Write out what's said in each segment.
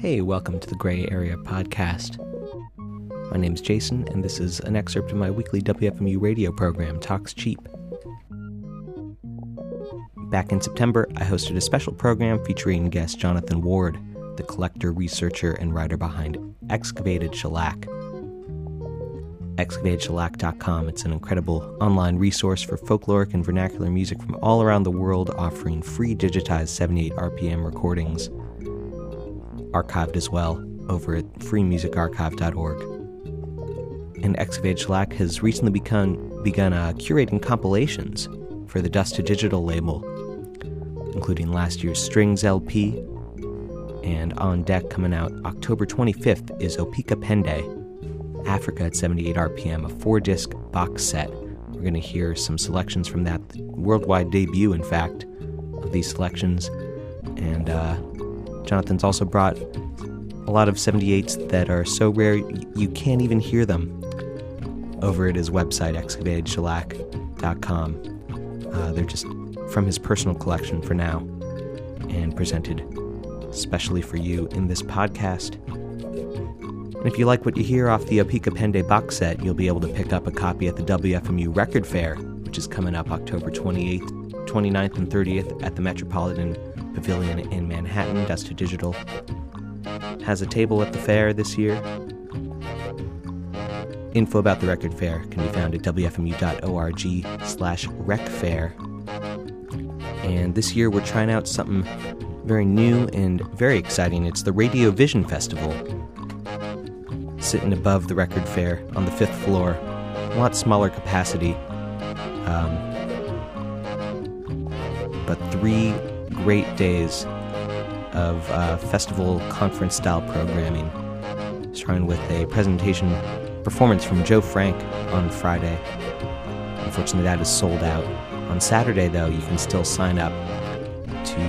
Hey, welcome to the Gray Area Podcast. My name's Jason, and this is an excerpt of my weekly WFMU radio program, Talks Cheap. Back in September, I hosted a special program featuring guest Jonathan Ward, the collector, researcher, and writer behind Excavated Shellac. ExcavatedShellac.com. It's an incredible online resource for folkloric and vernacular music from all around the world, offering free digitized 78 RPM recordings, archived as well over at freemusicarchive.org. And Excavated Shellac has recently begun curating compilations for the Dust-to-Digital label, including last year's Strings LP, and on deck coming out October 25th is Opika Pende, Africa at 78 RPM, a 4-disc box set. We're going to hear some selections from that, the worldwide debut, in fact, of these selections. And Jonathan's also brought a lot of 78s that are so rare you can't even hear them over at his website, ExcavatedShellac.com. They're just from his personal collection for now and presented specially for you in this podcast. And if you like what you hear off the Opika Pende box set, you'll be able to pick up a copy at the WFMU Record Fair, which is coming up October 28th, 29th, and 30th at the Metropolitan Pavilion in Manhattan. Dust to Digital has a table at the fair this year. Info about the Record Fair can be found at wfmu.org/recfair. And this year we're trying out something very new and very exciting. It's the Radio Vision Festival, sitting above the Record Fair on the 5th floor, a lot smaller capacity, but 3 great days of festival conference style programming, starting with a presentation performance from Joe Frank on Friday. Unfortunately, that is sold out. On Saturday, though, you can still sign up to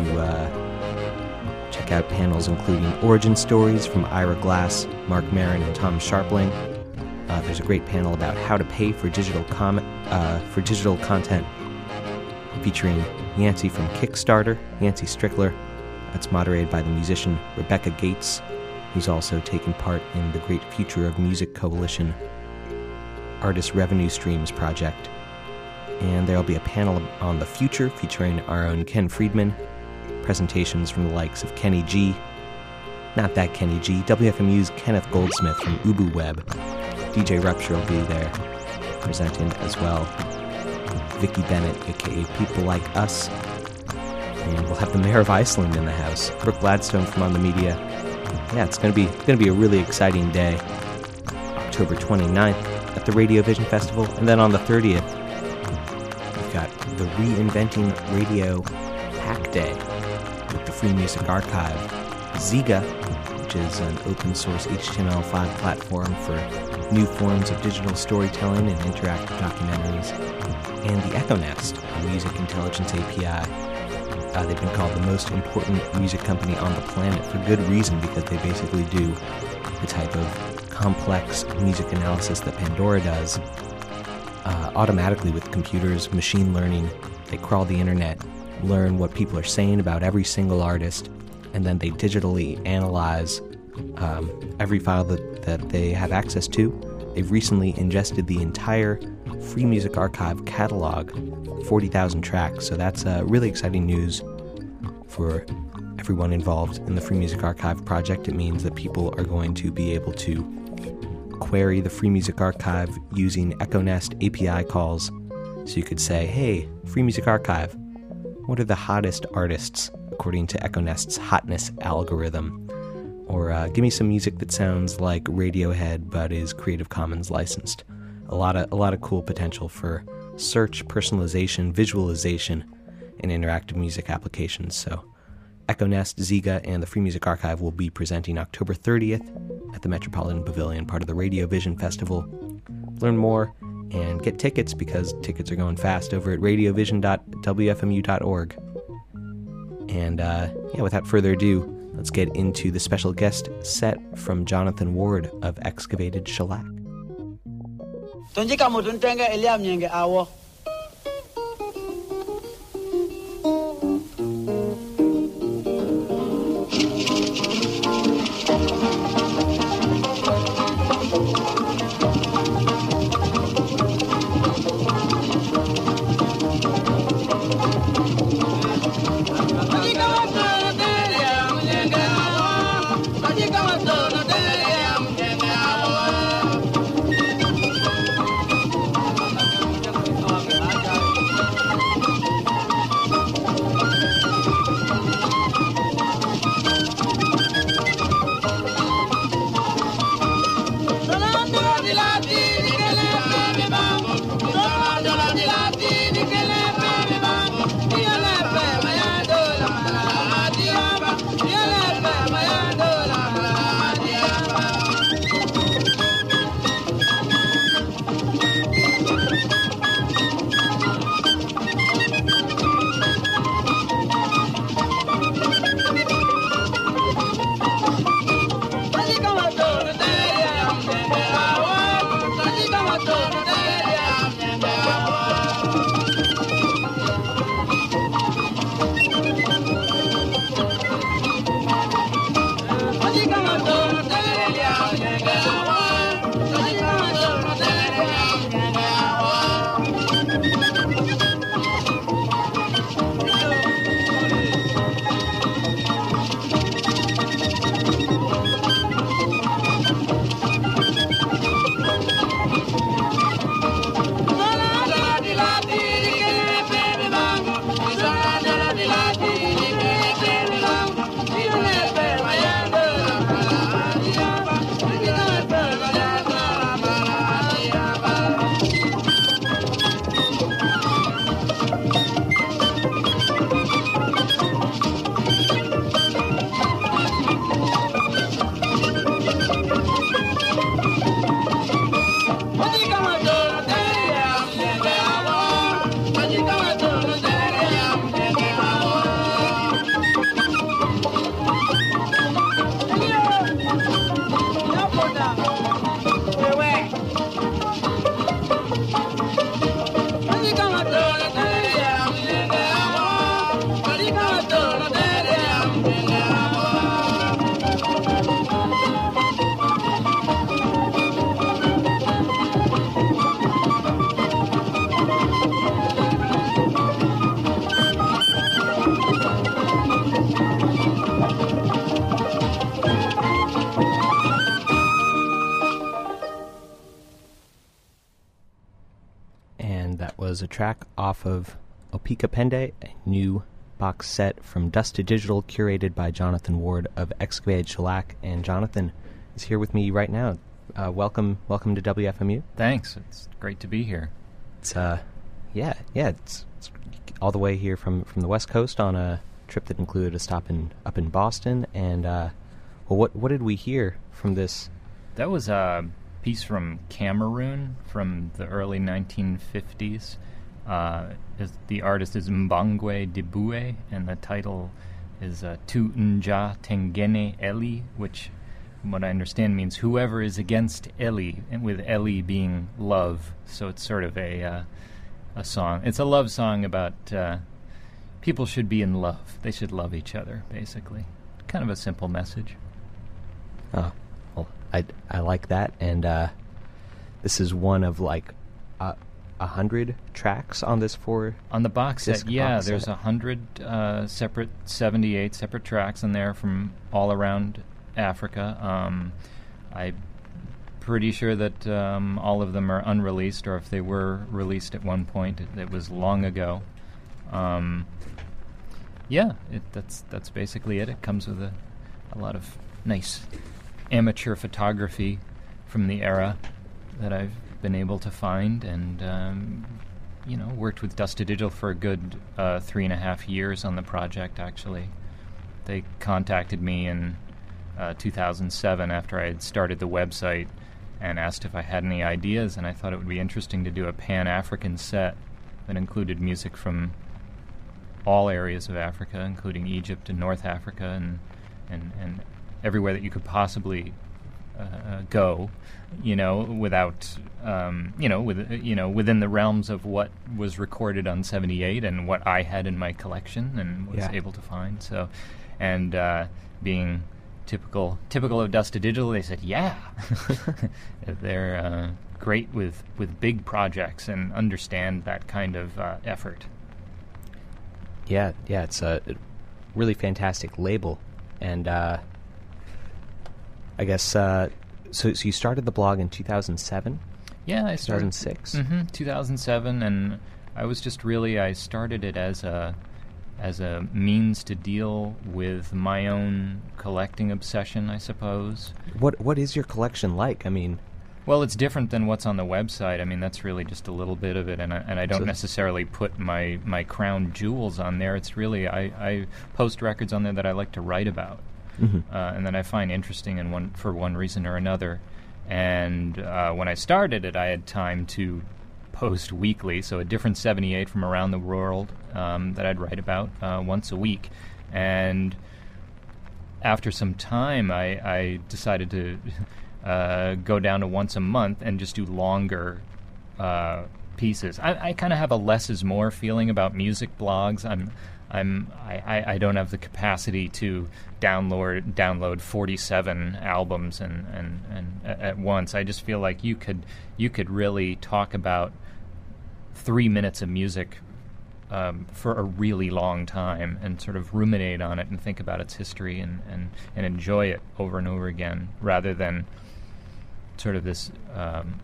check out panels including Origin Stories from Ira Glass, Mark Maron, and Tom Sharpling. There's a great panel about how to pay for digital content, featuring Yancy from Kickstarter, Yancy Strickler. That's moderated by the musician Rebecca Gates, who's also taken part in the Great Future of Music Coalition Artist Revenue Streams project. And there'll be a panel on the future featuring our own Ken Friedman, presentations from the likes of Kenny G, not that Kenny G, WFMU's Kenneth Goldsmith from UbuWeb. DJ Rupture will be there presenting as well. Vicky Bennett, aka People Like Us. And we'll have the mayor of Iceland in the house, Brooke Gladstone from On the Media. Yeah, it's going to be a really exciting day, October 29th at the Radio Vision Festival. And then on the 30th, we've got the Reinventing Radio Hack Day with the Free Music Archive. Zeega, which is an open source HTML5 platform for new forms of digital storytelling and interactive documentaries. And the EchoNest, a music intelligence API. They've been called the most important music company on the planet for good reason, because they basically do the type of complex music analysis that Pandora does automatically with computers, machine learning. They crawl the internet, learn what people are saying about every single artist, and then they digitally analyze every file that they have access to. They've recently ingested the entire Free Music Archive catalog, 40,000 tracks, so that's really exciting news for everyone involved in the Free Music Archive project. It means that people are going to be able to query the Free Music Archive using EchoNest API calls. So you could say, hey, Free Music Archive, what are the hottest artists according to EchoNest's hotness algorithm? Or give me some music that sounds like Radiohead but is Creative Commons licensed. A lot of cool potential for search, personalization, visualization, and interactive music applications. So EchoNest, Zeega, and the Free Music Archive will be presenting October 30th at the Metropolitan Pavilion, part of the Radio Vision Festival. Learn more and get tickets, because tickets are going fast, over at radiovision.wfmu.org. And without further ado, let's get into the special guest set from Jonathan Ward of Excavated Shellac. was a track off of Opika Pende, a new box set from Dust-to-Digital, curated by Jonathan Ward of Excavated Shellac. And Jonathan is here with me right now. Welcome to WFMU. Thanks. It's great to be here. It's it's all the way here from the West Coast on a trip that included a stop up in Boston. And what did we hear from this? That was a piece from Cameroon from the early 1950s. The artist is Mbangwe Dibue, and the title is Tu Nja Tengene Eli, which, from what I understand, means whoever is against Eli, and with Eli being love. So it's sort of a song. It's a love song about people should be in love. They should love each other, basically. Kind of a simple message. Oh, well, I like that. And this is one of 100 tracks on this four. On the box set, yeah, there's 100 separate, 78 separate tracks in there from all around Africa. I'm pretty sure that all of them are unreleased, or if they were released at one point, it was long ago. That's basically it. It comes with a lot of nice amateur photography from the era that I've been able to find, and worked with Dust-to-Digital for a good 3.5 years on the project. Actually, they contacted me in 2007 after I had started the website and asked if I had any ideas, and I thought it would be interesting to do a Pan-African set that included music from all areas of Africa, including Egypt and North Africa and everywhere that you could possibly go, without, within the realms of what was recorded on 78 and what I had in my collection and was able to find. So, and being typical of Dust-to-Digital, they said, yeah, they're great with big projects and understand that kind of effort. Yeah, it's a really fantastic label, and I guess, so you started the blog in 2007? Yeah, I started... 2006? Mm-hmm, 2007, and I was just really... I started it as a means to deal with my own collecting obsession, I suppose. What is your collection like? I mean... Well, it's different than what's on the website. I mean, that's really just a little bit of it, and I don't necessarily put my crown jewels on there. It's really... I post records on there that I like to write about. Mm-hmm. And then I find interesting for one reason or another. And when I started it, I had time to post weekly, so a different 78 from around the world that I'd write about once a week. And after some time, I decided to go down to once a month and just do longer pieces. I kind of have a less is more feeling about music blogs. I don't have the capacity to download 47 albums and at once. I just feel like you could really talk about 3 minutes of music for a really long time and sort of ruminate on it and think about its history and enjoy it over and over again, rather than sort of this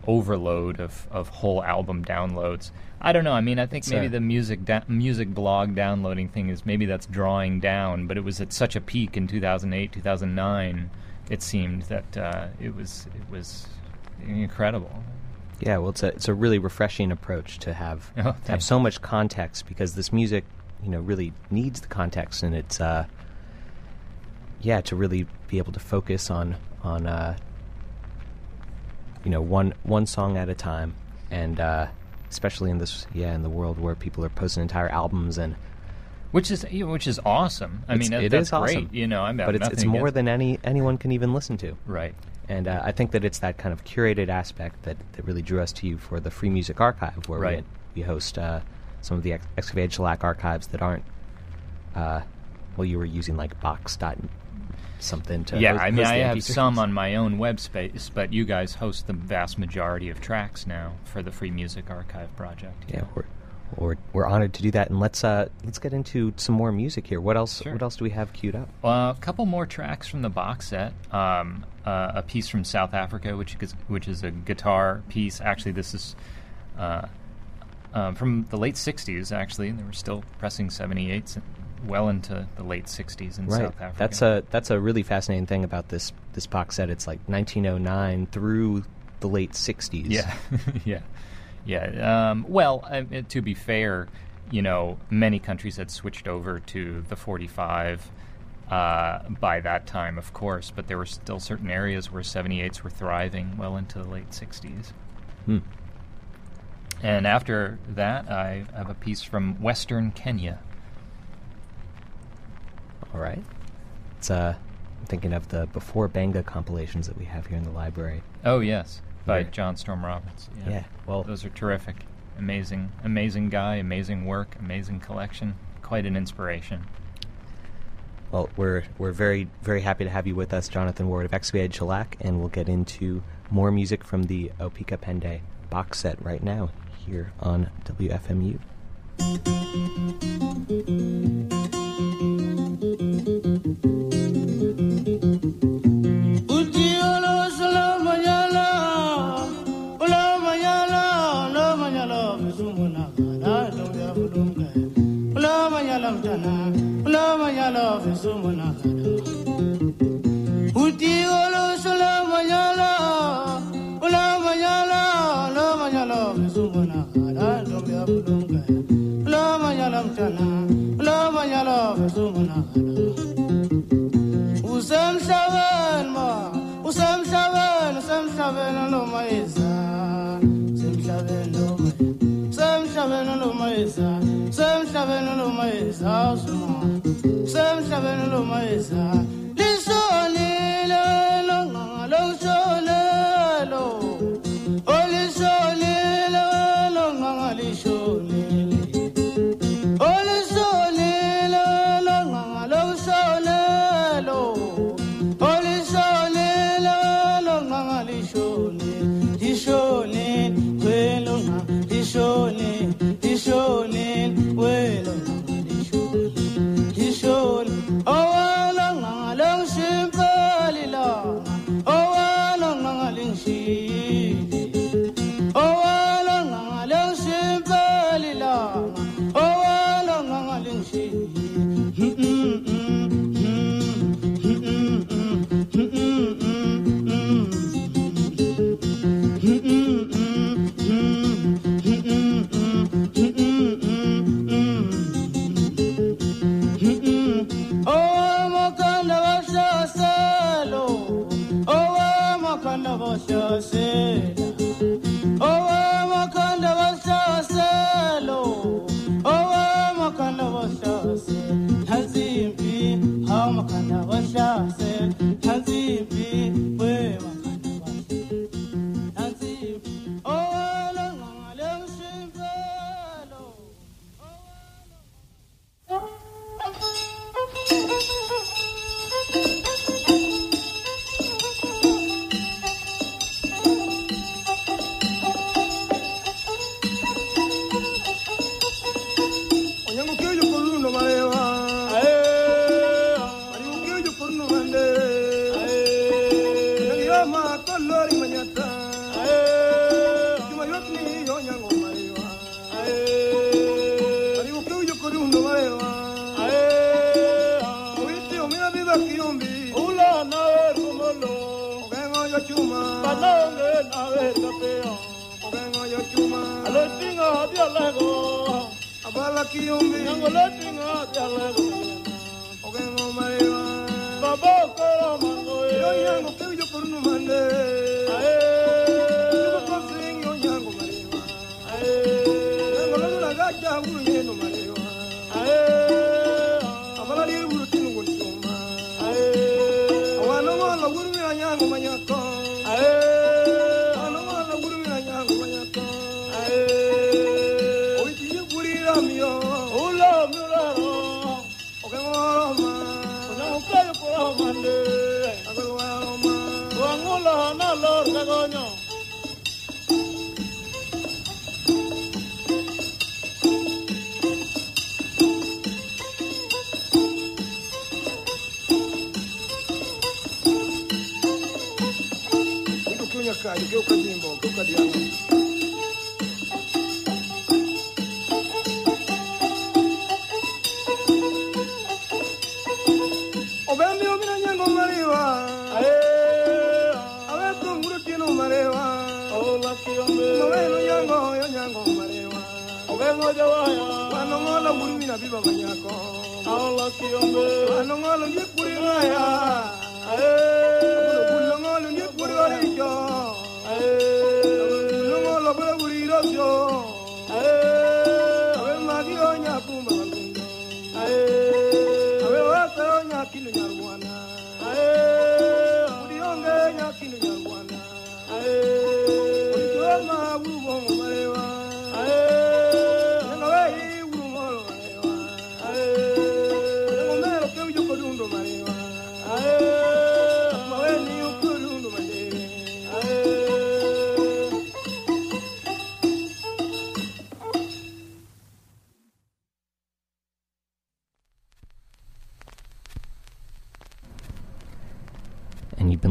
overload of whole album downloads. I don't know. I mean, I think maybe the music blog downloading thing is, maybe that's drawing down, but it was at such a peak in 2008, 2009, it seemed that it was incredible. Yeah, well, it's a really refreshing approach to have so much context, because this music, really needs the context, and it's to really be able to focus on one song at a time, and especially in this in the world where people are posting entire albums, and which is awesome. I mean, that's great. Awesome. But it's more than anyone can even listen to. Right. And I think that it's that kind of curated aspect that really drew us to you for the Free Music Archive, where we host some of the Excavated Shellac archives that aren't. You were using like box.something to. Yeah, I mean, I have some on my own web space, but you guys host the vast majority of tracks now for the Free Music Archive project. Yeah, we're honored to do that, and let's get into some more music here. What else? Sure. What else do we have queued up? A couple more tracks from the box set. A piece from South Africa, which is a guitar piece. Actually, this is from the late 60s, actually. They were still pressing 78s well into the late 60s in South Africa. That's a really fascinating thing about this box set. It's like 1909 through the late 60s. Yeah, yeah, yeah. To be fair, you know, many countries had switched over to the 45 by that time, of course, but there were still certain areas where 78s were thriving well into the late 60s. Hmm. And after that, I have a piece from Western Kenya. All right. It's I'm thinking of the Before Banga compilations that we have here in the library. Oh, yes, by John Storm Roberts. Yeah. Well, those are terrific. Amazing guy, amazing work, amazing collection. Quite an inspiration. Well, we're very, very happy to have you with us, Jonathan Ward of Excavated Shellac, and we'll get into more music from the Opika Pende box set right now here on WFMU.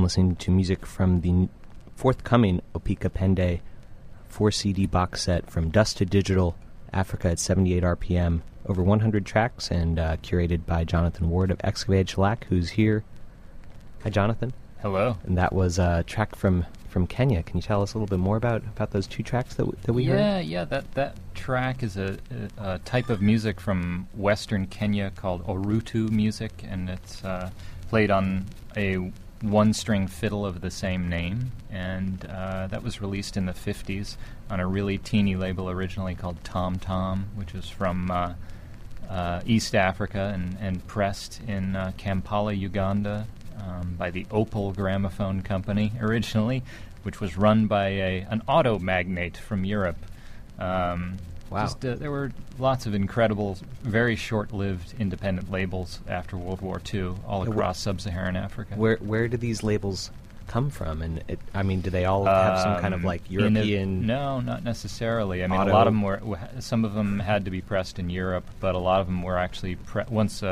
Listening to music from the forthcoming Opika Pende 4-CD box set from Dust-to-Digital, Africa at 78 RPM, over 100 tracks, and curated by Jonathan Ward of Excavated Shellac, who's here. Hi, Jonathan. Hello. And that was a track from Kenya. Can you tell us a little bit more about those two tracks that we heard? Yeah, that track is a type of music from Western Kenya called Orutu music, and it's played on a one-string fiddle of the same name, and that was released in the 50s on a really teeny label originally called Tom Tom, which was from East Africa and pressed in Kampala, Uganda, by the Opal Gramophone Company originally, which was run by an auto magnate from Europe. Wow. There were lots of incredible, very short-lived independent labels after World War II all across sub-Saharan Africa. Where do these labels come from? And do they all have some kind of like European? No, not necessarily. A lot of them were. Some of them had to be pressed in Europe, but a lot of them were actually once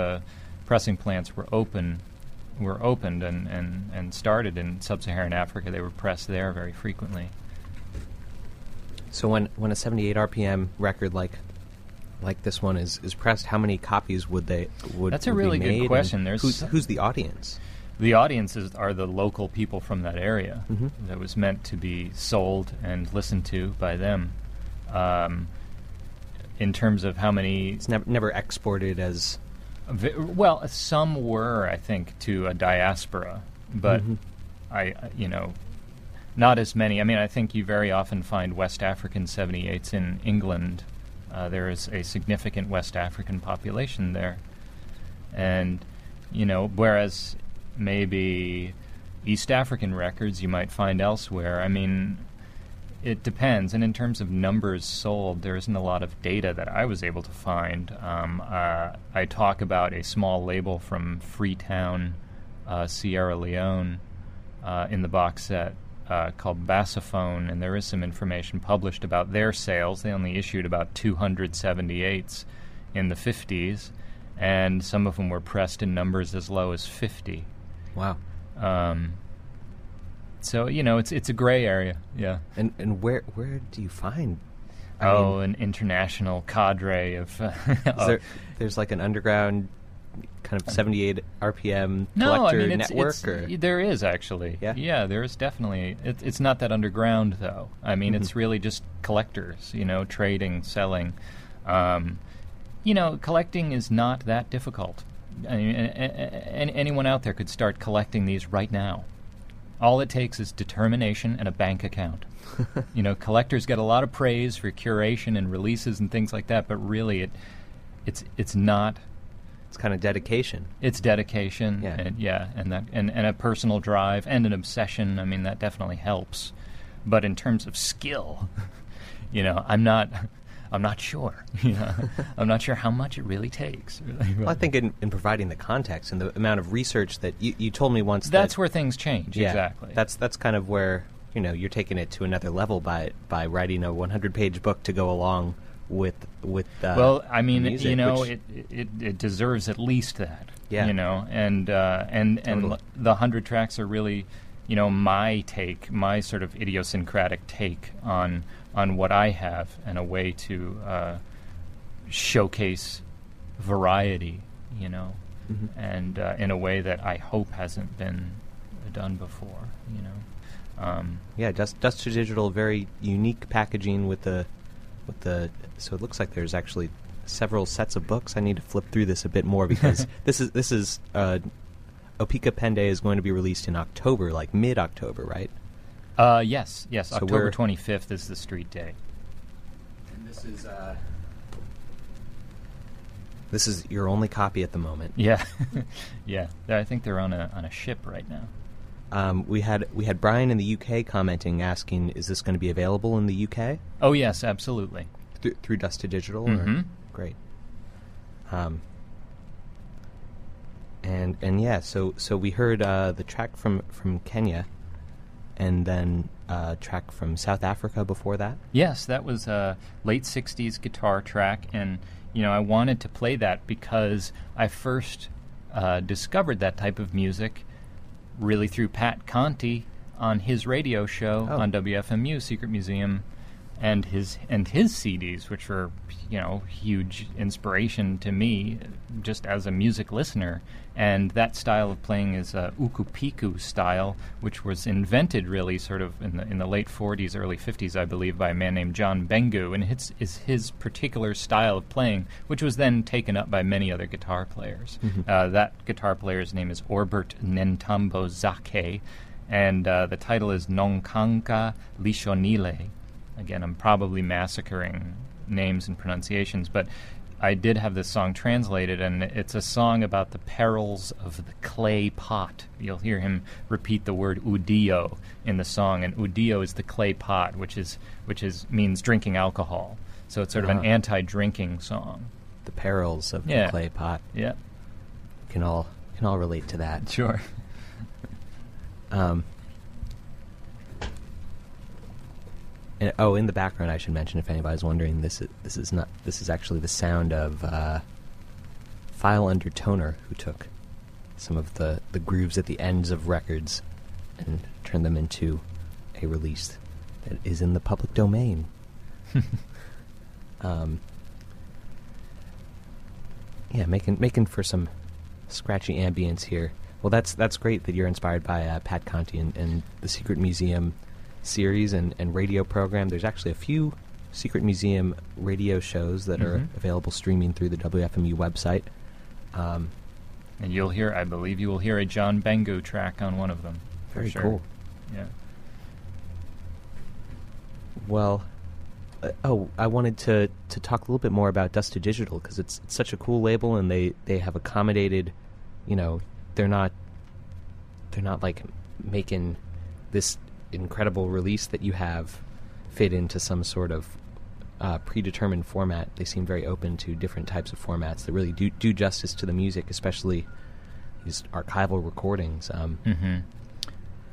pressing plants were opened and started in sub-Saharan Africa. They were pressed there very frequently. So when a 78 RPM record like this one is pressed, how many copies would That's a really good question. Who's the audience? The audiences are the local people from that area that was meant to be sold and listened to by them. In terms of how many... It's never exported as... Well, some were, I think, to a diaspora, but not as many. I think you very often find West African 78s in England. There is a significant West African population there. And, whereas maybe East African records you might find elsewhere. It depends. And in terms of numbers sold, there isn't a lot of data that I was able to find. I talk about a small label from Freetown, Sierra Leone, in the box set. Called Bassophone, and there is some information published about their sales. They only issued about 278s in the 50s, and some of them were pressed in numbers as low as 50. Wow. So, it's a gray area, yeah. And where do you find... an international cadre of... There's like an underground... kind of 78 RPM collector network? There is, actually. Yeah? Yeah, there is definitely. It's not that underground, though. It's really just collectors, trading, selling. Collecting is not that difficult. Anyone out there could start collecting these right now. All it takes is determination and a bank account. Collectors get a lot of praise for curation and releases and things like that, but really it's not... kind of dedication. It's dedication, yeah. And a personal drive and an obsession. That definitely helps. But in terms of skill, I'm not sure. I'm not sure how much it really takes. Well, I think in providing the context and the amount of research that you told me once, that's where things change. Yeah, exactly. That's kind of where you're taking it to another level by writing a 100-page book to go along with music, which it deserves at least that, yeah. And totally. The 100 tracks are really, my sort of idiosyncratic take on what I have and a way to showcase variety, and in a way that I hope hasn't been done before, Dust-to-Digital, very unique packaging with the so it looks like there's actually several sets of books. I need to flip through this a bit more because this is Opika Pende is going to be released in October, like mid-October, right? Yes. So October 25th is the street day. And this is your only copy at the moment. Yeah, yeah. I think they're on a ship right now. We had Brian in the UK commenting, asking, "Is this going to be available in the UK?" Oh yes, absolutely. Through Dust-to-Digital. Mm-hmm. Great. So we heard the track from Kenya, and then a track from South Africa before that. Yes, that was a late '60s guitar track, and I wanted to play that because I first discovered that type of music really through Pat Conti on his radio show on WFMU, Secret Museum, and his CDs, which were huge inspiration to me just as a music listener. And that style of playing is ukupiku style, which was invented really sort of in the late 40s, early 50s, I believe, by a man named John Bengu, and it's his particular style of playing, which was then taken up by many other guitar players. Mm-hmm. That guitar player's name is Orbert Nentambo Zake, and the title is Nonkanka Lishonile. Again, I'm probably massacring names and pronunciations, but I did have this song translated, and it's a song about the perils of the clay pot. You'll hear him repeat the word udio in the song, and udio is the clay pot, which means drinking alcohol. So it's sort of an anti-drinking song. The perils of the clay pot. Yeah, can all relate to that. Sure. In the background, I should mention, if anybody's wondering, this is actually the sound of File Under Toner, who took some of the grooves at the ends of records and turned them into a release that is in the public domain. Making for some scratchy ambience here. Well, that's great that you're inspired by Pat Conti and the Secret Museum series and radio program. There's actually a few Secret Museum radio shows that are available streaming through the WFMU website. And I believe you will hear a John Bengu track on one of them. Very sure. Cool. Yeah. Well, I wanted to talk a little bit more about Dust-to-Digital because it's such a cool label, and they have accommodated, they're not like making this incredible release that you have fit into some sort of predetermined format. They seem very open to different types of formats that really do justice to the music, especially these archival recordings.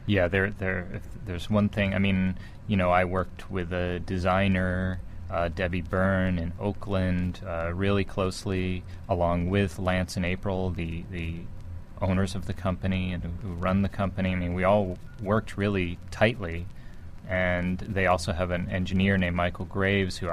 Yeah, there's one thing. I mean, I worked with a designer, Debbie Byrne, in Oakland really closely, along with Lance and April, the owners of the company and who run the company. I mean, we all worked really tightly, and they also have an engineer named Michael Graves, who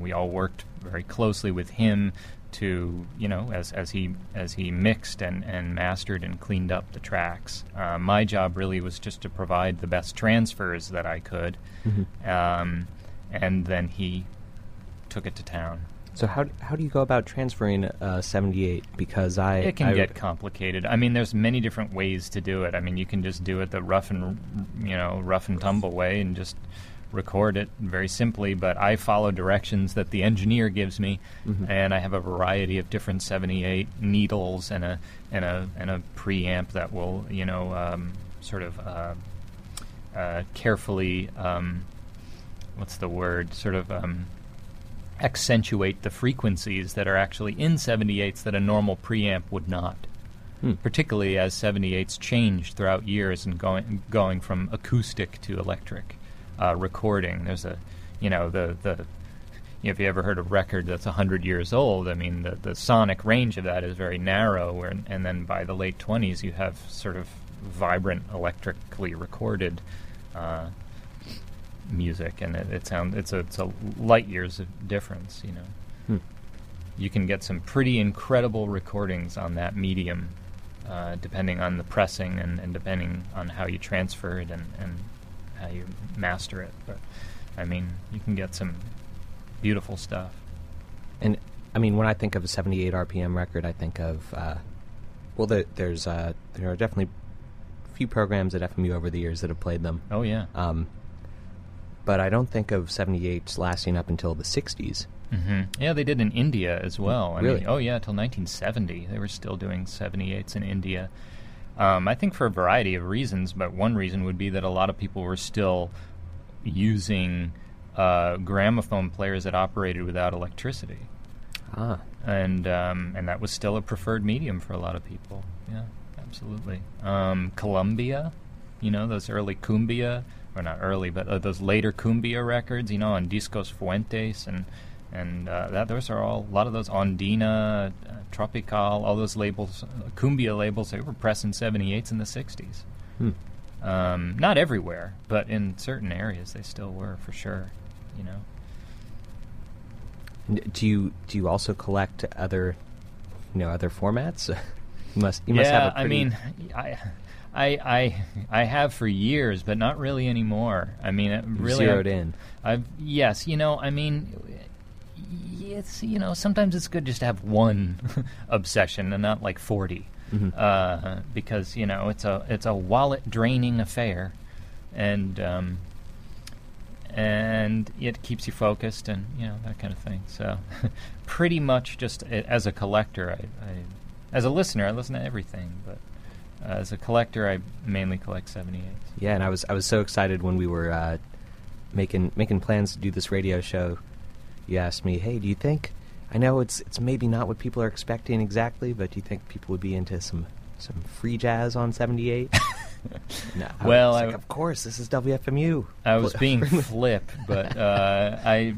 we all worked very closely with him to, as he mixed and mastered and cleaned up the tracks. My job really was just to provide the best transfers that I could, and then he took it to town. So how do you go about transferring 78? Because it can get complicated. I mean, there's many different ways to do it. I mean, you can just do it the rough and tumble way and just record it very simply. But I follow directions that the engineer gives me, and I have a variety of different 78 needles and a preamp that will carefully accentuate the frequencies that are actually in 78s that a normal preamp would not, particularly as 78s change throughout years and going from acoustic to electric recording. There's if you ever heard a record that's 100 years old, I mean, the sonic range of that is very narrow, and then by the late 20s you have sort of vibrant, electrically recorded music, and it's a light years of difference. You can get some pretty incredible recordings on that medium, depending on the pressing and depending on how you transfer it and how you master it. But I mean, you can get some beautiful stuff. And I mean, when I think of a 78 RPM record, I think of, there are definitely a few programs at FMU over the years that have played them. Oh, yeah. But I don't think of 78s lasting up until the 60s. Mm-hmm. Yeah, they did in India as well. Really? I mean, oh, yeah, until 1970. They were still doing 78s in India. I think for a variety of reasons, but one reason would be that a lot of people were still using gramophone players that operated without electricity. Ah. And that was still a preferred medium for a lot of people. Yeah, absolutely. Colombia, you know, those early Cumbia, or not early, but those later Cumbia records, you know, on Discos Fuentes and those are all, a lot of those Ondina, Tropical, all those labels, Cumbia labels, they were pressing 78s in the 60s. Hmm. Not everywhere, but in certain areas they still were, for sure, you know. Do you also collect other formats? you must have a pretty... I mean, I have for years, but not really anymore. I mean, really zeroed in. Yes, you know, I mean, it's, you know, sometimes it's good just to have one obsession and not like 40, mm-hmm. Because you know it's a wallet draining affair, and it keeps you focused and, you know, that kind of thing. So pretty much just as a collector, as a listener, I listen to everything, but as a collector, I mainly collect 78s. Yeah, and I was so excited when we were making plans to do this radio show. You asked me, hey, do you think, I know it's maybe not what people are expecting exactly, but do you think people would be into some free jazz on 78? No, well, I was like, of course, this is WFMU. I was being flip, but I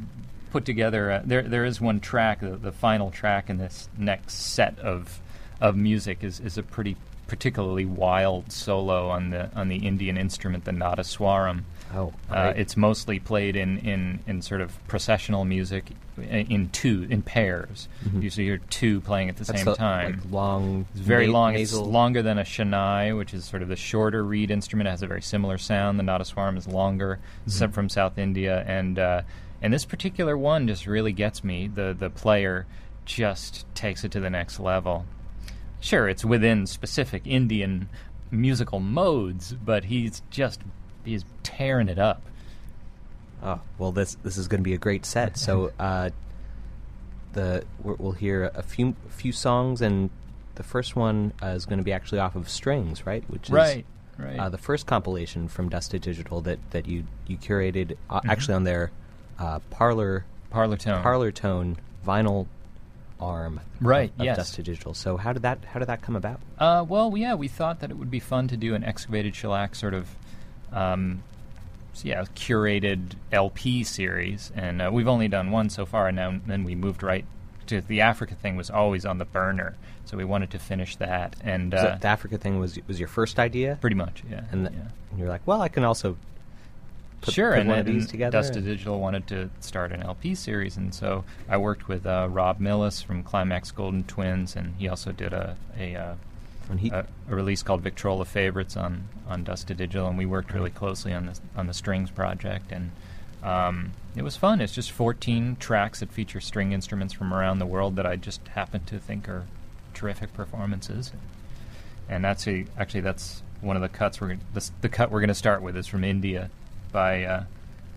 put together. There is one track, the final track in this next set of music is a pretty particularly wild solo on the Indian instrument, the Nataswaram. Oh, it's mostly played in sort of processional music in pairs. Mm-hmm. Usually you're two playing at the same time. Like long, it's very long. Nasal. It's longer than a shanai, which is sort of the shorter reed instrument. It has a very similar sound. The Nataswaram is longer. Mm-hmm. It's from South India, and this particular one just really gets me. The player just takes it to the next level. Sure, it's within specific Indian musical modes, but he's tearing it up. Oh, well, this is going to be a great set. So we'll hear a few songs, and the first one is going to be actually off of Strings, right? Which is right. The first compilation from Dust-to-Digital that you curated, mm-hmm. actually on their Parlor Tone vinyl arm of Dust-to-Digital. So how did that come about? Well, yeah, we thought that it would be fun to do an Excavated Shellac sort of curated LP series, and we've only done one so far, and then we moved right to the Africa thing was always on the burner, so we wanted to finish that. And so the Africa thing was your first idea? Pretty much, yeah. And you're like, well, I can also put one of these together. Dust-to-Digital wanted to start an LP series, and so I worked with Rob Millis from Climax Golden Twins, and he also did a release called Victrola Favorites on Dust-to-Digital, and we worked really closely on the Strings project, and it was fun. It's just 14 tracks that feature string instruments from around the world that I just happen to think are terrific performances, and that's one of the cuts. The cut we're going to start with is from India by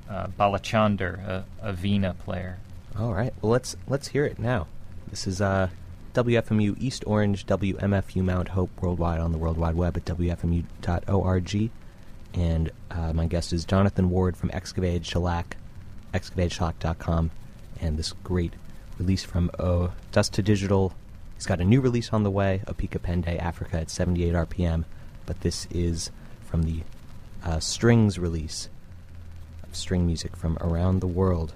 Balachander, a Veena player. All right, well let's hear it now. This is WFMU East Orange, WMFU Mount Hope, worldwide on the World Wide Web at WFMU.org. And my guest is Jonathan Ward from Excavated Shellac, ExcavatedShellac.com, and this great release from Dust to Digital. He's got a new release on the way, Opika Pende, Africa at 78 RPM, but this is from the Strings release of string music from around the world.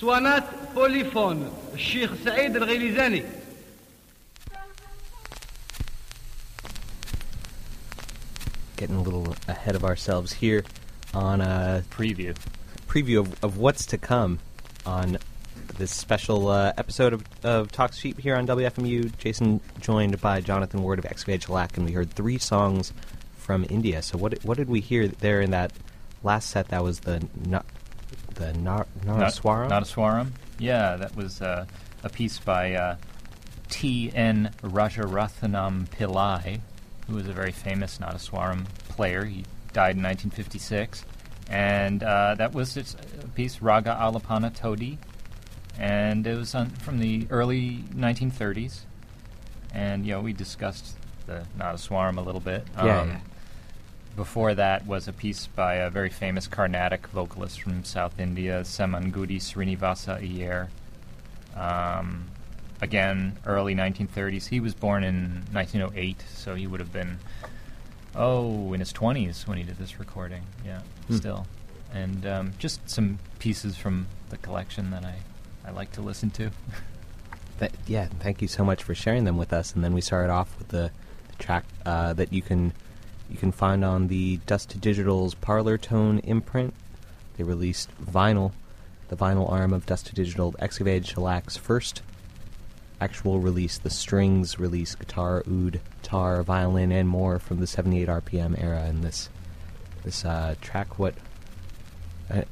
سوانات بوليفون الشيخ سعيد الغليزاني. Getting a little ahead of ourselves here on a preview of what's to come on this special episode of Talks Cheap here on WFMU. Jason joined by Jonathan Ward of Excavated Shellac, and we heard three songs from India. So what did we hear there in that last set? That was the Nataswaram? Nataswaram, yeah, that was a piece by T.N. Rajarathanam Pillai, who was a very famous Nataswaram player. He died in 1956. And that was a piece, Raga Alapana Todi, and it was from the early 1930s. And, you know, we discussed the Nataswaram a little bit. Yeah. Before that was a piece by a very famous Carnatic vocalist from South India, Semangudi Srinivasa Iyer. Again, early 1930s. He was born in 1908, so he would have been, in his 20s when he did this recording. Yeah, still. And just some pieces from the collection that I like to listen to. Thank you so much for sharing them with us. And then we started off with the track that you can find on the Dust-to-Digital's Parlor Tone imprint. They released vinyl, the vinyl arm of Dust-to-Digital, Excavated Shellac's first actual release. The strings release, guitar, oud, tar, violin, and more from the 78 RPM era. And this track, what?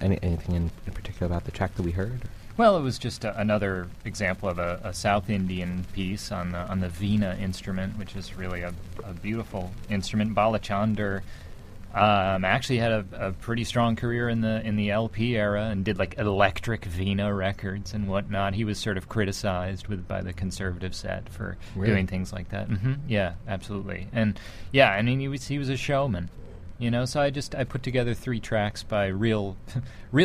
Anything in particular about the track that we heard? Well, it was just another example of a South Indian piece on the Veena instrument, which is really a beautiful instrument. Balachander actually had a pretty strong career in the LP era and did like electric Veena records and whatnot. He was sort of criticized by the conservative set for doing things like that. Mm-hmm. Yeah, absolutely. And yeah, I mean he was a showman. You know, so I put together 3 tracks by real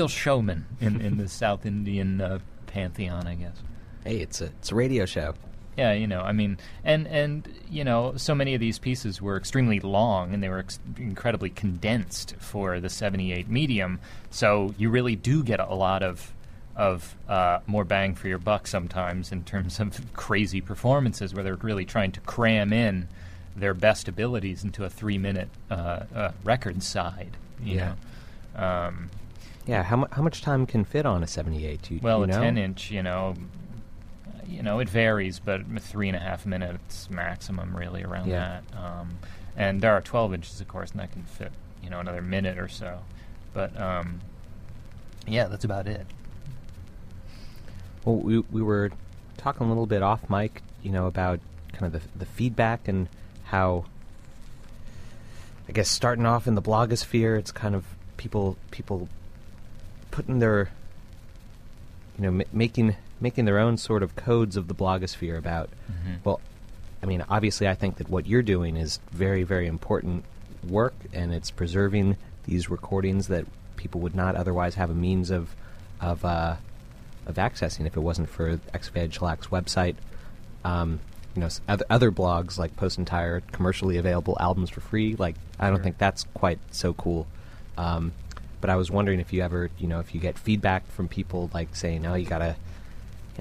showmen in the South Indian pantheon, I guess. Hey, it's a radio show. Yeah, you know, I mean, and you know, so many of these pieces were extremely long, and they were incredibly condensed for the 78 medium. So you really do get a lot of more bang for your buck sometimes in terms of crazy performances where they're really trying to cram in their best abilities into a 3-minute record side. You know? Yeah. How much time can fit on a 78? A 10-inch, you know, it varies, but 3.5 minutes maximum, really around that. And there are 12 inches, of course, and that can fit, you know, another minute or so. But yeah, that's about it. Well, we were talking a little bit off mic, you know, about kind of the feedback and how, I guess, starting off in the blogosphere, it's kind of people putting their, you know, making their own sort of codes of the blogosphere about, mm-hmm. Well, I mean, obviously I think that what you're doing is very, very important work, and it's preserving these recordings that people would not otherwise have a means of accessing if it wasn't for Excavated Shellac's website. You know, other blogs like post entire commercially available albums for free. Like, I don't think that's quite so cool. But I was wondering if you ever, you know, if you get feedback from people like saying, "Oh, you gotta,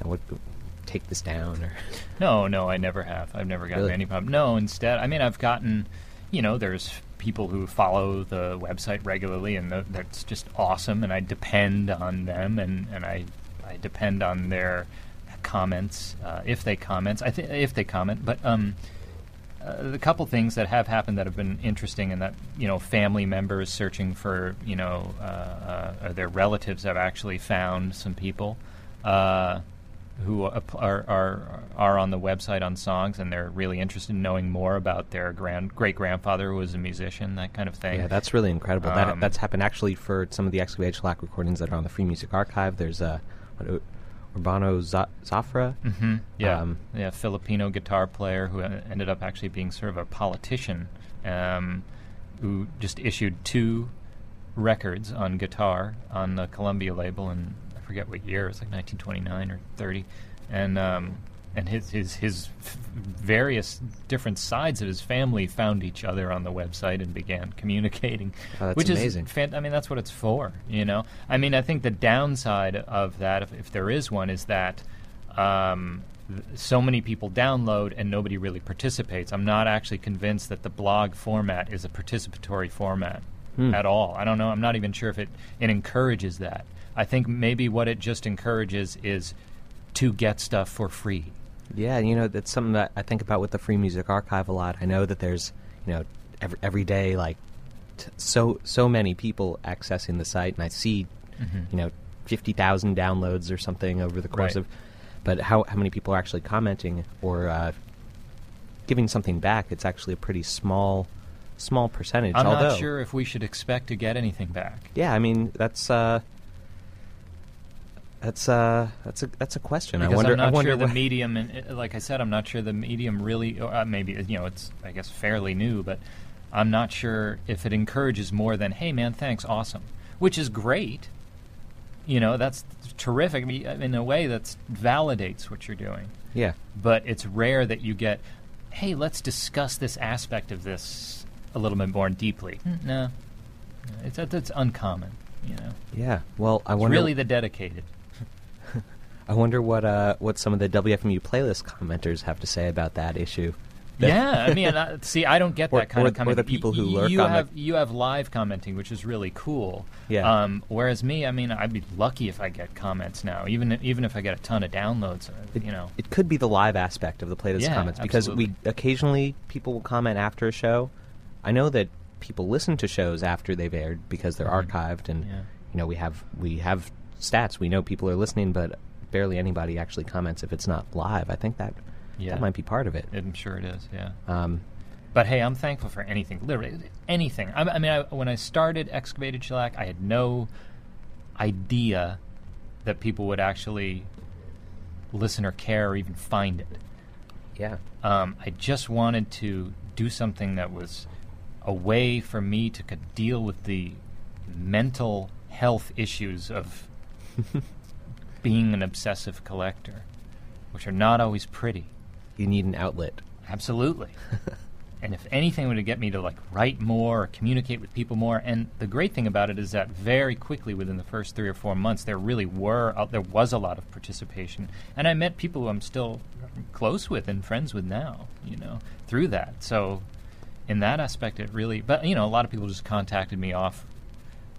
you know, take this down." Or no, I never have. I've never gotten any problem. No, instead, I mean, I've gotten, you know, there's people who follow the website regularly, and that's just awesome. And I depend on them, and I depend on their comments, if they comment, but a couple things that have happened that have been interesting, and that, you know, family members searching for, you know, their relatives have actually found some people who are on the website on songs, and they're really interested in knowing more about their great-grandfather who was a musician, that kind of thing. Yeah, that's really incredible. That's happened actually for some of the Excavated Shellac recordings that are on the Free Music Archive. There's Urbano Zafra. Mm-hmm. Yeah. Filipino guitar player who ended up actually being sort of a politician, who just issued 2 records on guitar on the Cumbia label, and I forget what year, it's like 1929 or 30. And his various different sides of his family found each other on the website and began communicating. Oh, that's amazing. I mean, that's what it's for, you know? I mean, I think the downside of that, if there is one, is that so many people download and nobody really participates. I'm not actually convinced that the blog format is a participatory format at all. I don't know. I'm not even sure if it encourages that. I think maybe what it just encourages is to get stuff for free. Yeah, you know, that's something that I think about with the Free Music Archive a lot. I know that there's, you know, every day, like, so many people accessing the site, and I see, mm-hmm. you know, 50,000 downloads or something over the course of... But how many people are actually commenting or giving something back? It's actually a pretty small percentage. I'm not sure if we should expect to get anything back. Yeah, I mean, That's a question. Because I wonder sure the medium, and like I said, I'm not sure the medium really. Maybe, you know, it's, I guess, fairly new, but I'm not sure if it encourages more than, "Hey, man, thanks, awesome," which is great. You know, that's terrific. I mean, in a way, that validates what you're doing. Yeah. But it's rare that you get, "Hey, let's discuss this aspect of this a little bit more deeply." No, it's uncommon. You know. Yeah. Well, I wonder. It's really the dedicated. I wonder what some of the WFMU playlist commenters have to say about that issue. Yeah, I mean, see, I don't get that kind of comment. Or the people who lurk on it. You have live commenting, which is really cool. Yeah. Whereas me, I mean, I'd be lucky if I get comments now, even if I get a ton of downloads. You know, it could be the live aspect of the Play This comments, because we occasionally people will comment after a show. I know that people listen to shows after they've aired because they're archived, and you know, we have stats. We know people are listening, but barely anybody actually comments if it's not live. I think that. Yeah. That might be part of it. I'm sure it is, yeah. But, hey, I'm thankful for anything, literally anything. I mean, when I started Excavated Shellac, I had no idea that people would actually listen or care or even find it. Yeah. I just wanted to do something that was a way for me to deal with the mental health issues of being an obsessive collector, which are not always pretty. You need an outlet. Absolutely. And if anything would get me to write more or communicate with people more, and the great thing about it is that very quickly within the first 3 or 4 months there was a lot of participation, and I met people who I'm still close with and friends with now, you know, through that. So in that aspect it really, but you know, a lot of people just contacted me off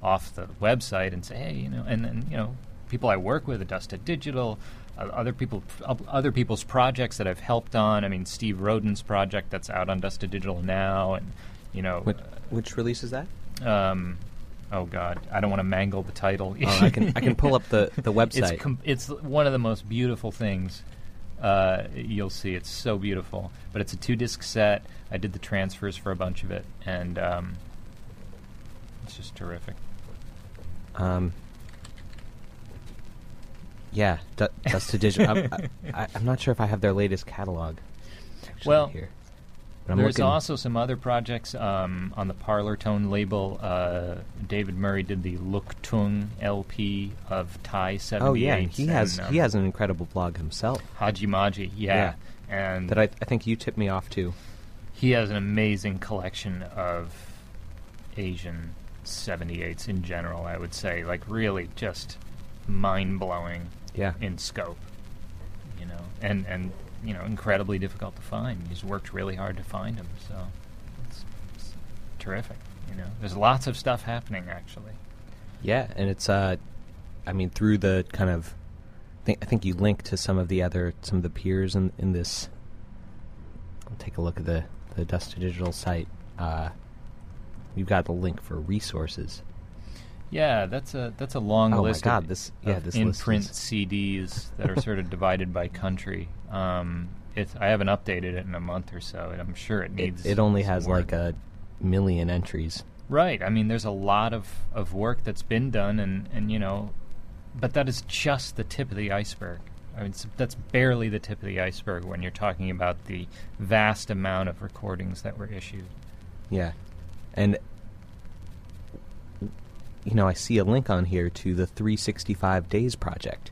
the website and say, hey, you know, and then, you know, people I work with at Dust-to-Digital, other people's projects that I've helped on. I mean, Steve Roden's project that's out on Dust-to-Digital now, and you know, which release is that? Oh God, I don't want to mangle the title. Oh, I can pull up the website. It's one of the most beautiful things you'll see. It's so beautiful, but it's a 2-disc set. I did the transfers for a bunch of it, and it's just terrific. Yeah, Dust-to-Digital. I'm not sure if I have their latest catalog. Well, here. There's also some other projects on the Parlor Tone label. David Murray did the Luk Tung LP of Thai 78. Oh yeah, he has an incredible blog himself. Haji Maji, yeah. And that I think you tipped me off to. He has an amazing collection of Asian 78s in general. I would say, really just mind-blowing. Yeah. In scope, you know, and you know, incredibly difficult to find. He's worked really hard to find him, so it's terrific. You know, there's lots of stuff happening actually. Yeah, and it's I mean, through the kind of, I think you link to some of the peers in this. I'll take a look at the Dust-to-Digital site. You've got the link for resources. Yeah, that's a long list. Oh my God! This in-print CDs that are sort of divided by country. I haven't updated it in a month or so, and I'm sure it needs. It only has work. 1 million entries. Right. I mean, there's a lot of work that's been done, and you know, but that is just the tip of the iceberg. I mean, that's barely the tip of the iceberg when you're talking about the vast amount of recordings that were issued. Yeah, and. You know, I see a link on here to the 365 Days project.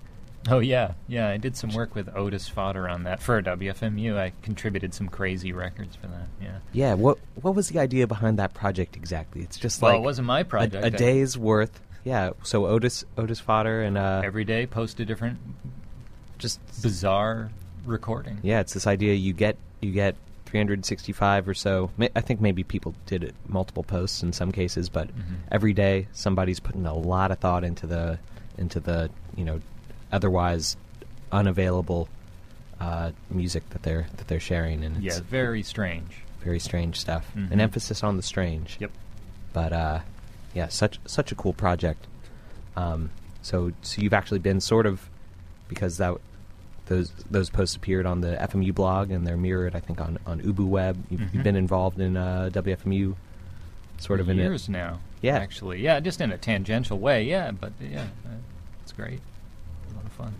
Oh, yeah. I did some work with Otis Fodder on that for WFMU. I contributed some crazy records for that, yeah. Yeah, what was the idea behind that project exactly? It's just well, it wasn't my project. A day's worth. Yeah, so Otis Fodder and... every day post a different, just bizarre recording. Yeah, it's this idea you get 365 or so. I think maybe people did it multiple posts in some cases, but every day somebody's putting a lot of thought into the you know, otherwise unavailable music that they're sharing, and it's very strange stuff. Mm-hmm. An emphasis on the strange. Yep. But yeah, such a cool project. So you've actually been sort of, because that. Those posts appeared on the FMU blog, and they're mirrored, I think, on UbuWeb. You've been involved in WFMU, sort of in years now. Yeah, actually, yeah, just in a tangential way. Yeah, but yeah, it's great, a lot of fun.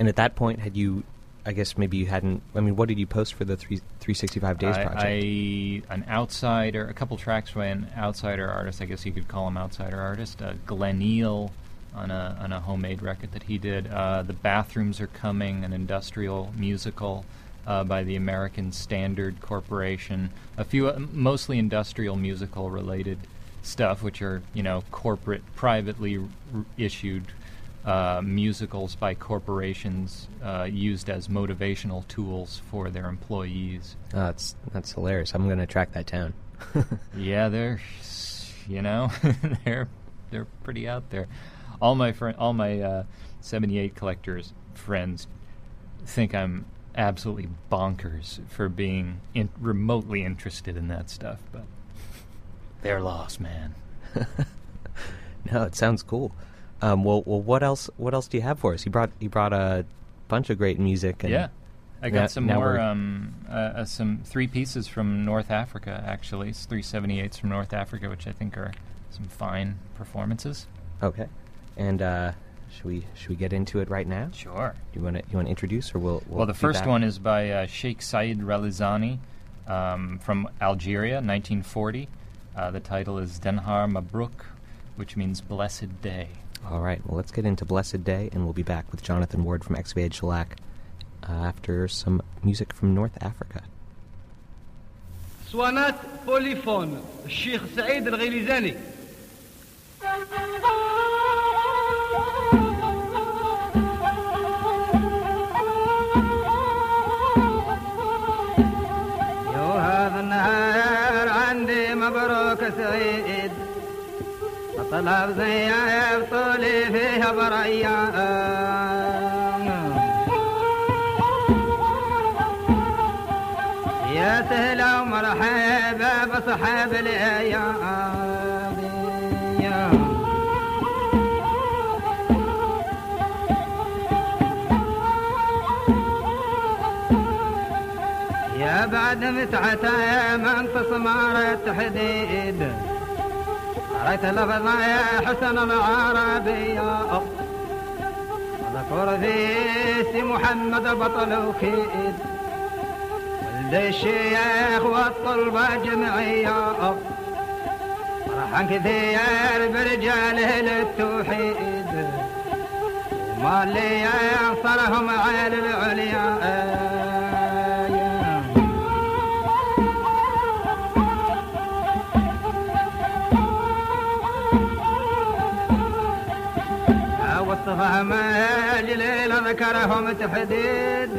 And at that point, had you? I guess maybe you hadn't. I mean, what did you post for the 365 Days project? An outsider, a couple tracks by an outsider artist. I guess you could call him outsider artist, Glen Eel. On a homemade record that he did. The Bathrooms Are Coming, an industrial musical by the American Standard Corporation. A few mostly industrial musical related stuff, which are, you know, corporate, privately issued musicals by corporations used as motivational tools for their employees. Oh, that's hilarious. I'm going to track that down. Yeah, they're, you know, they're pretty out there. All my 78 collectors friends think I'm absolutely bonkers for being remotely interested in that stuff, but they're lost, man. No, it sounds cool. Well, what else do you have for us? You brought a bunch of great music. And yeah, I got some more some three pieces from North Africa, actually. It's 378s from North Africa, which I think are some fine performances. Okay, and should we get into it right now? Sure. Do you want to introduce, or we'll the first one is by Sheikh Saeed Relizani from Algeria, 1940. The title is Denhar Mabrouk, which means Blessed Day. All right, well, let's get into Blessed Day, and we'll be back with Jonathan Ward from Excavated Shellac after some music from North Africa. Swanat Polyphone, Sheikh Saeed Relizani. يو هذا النهار عندي مبروك سعيد أطلع بزياب طولي فيها بريان يا سهلا ومرحبا بصحاب الأيام يا بعد متعتها من تصمارت حديد رأيت لفظة يا حسن العربية ذكر ذيسي محمد بطل وكيد ولدي الشيخ والطلبة جمعية فرحان كثير برجاله للتوحيد وما اللي ينصرهم على العليا فهما جليل ذكرهم تحديد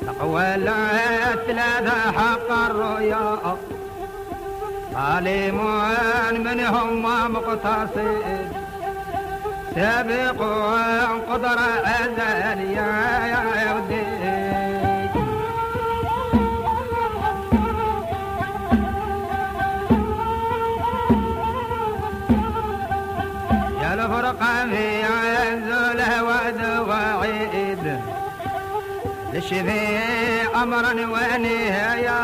تقوى الثلاثة حق الرؤيا ظالمون منهم ومقتصد سابقوا قدر أزل يا يودي قامي أنزله وذوعيد لشذي أمرا ونهايا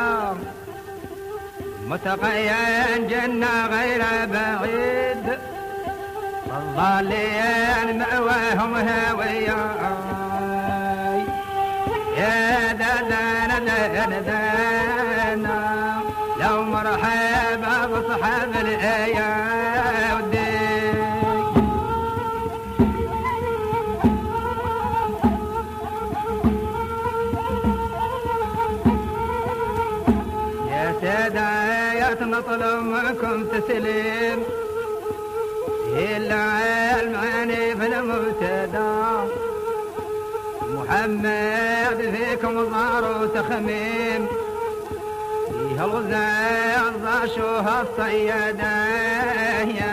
متقيا جنة غير بعيد الضالين مأواهم هاوية يا دانا دانا دانا لو مرحبا بصحاب الأيام نطلب معكم تسليم إلا المعاني في المبتدا محمد فيكم ظهر وتخميم فيها الغزاء ضاشوها الصيادة يا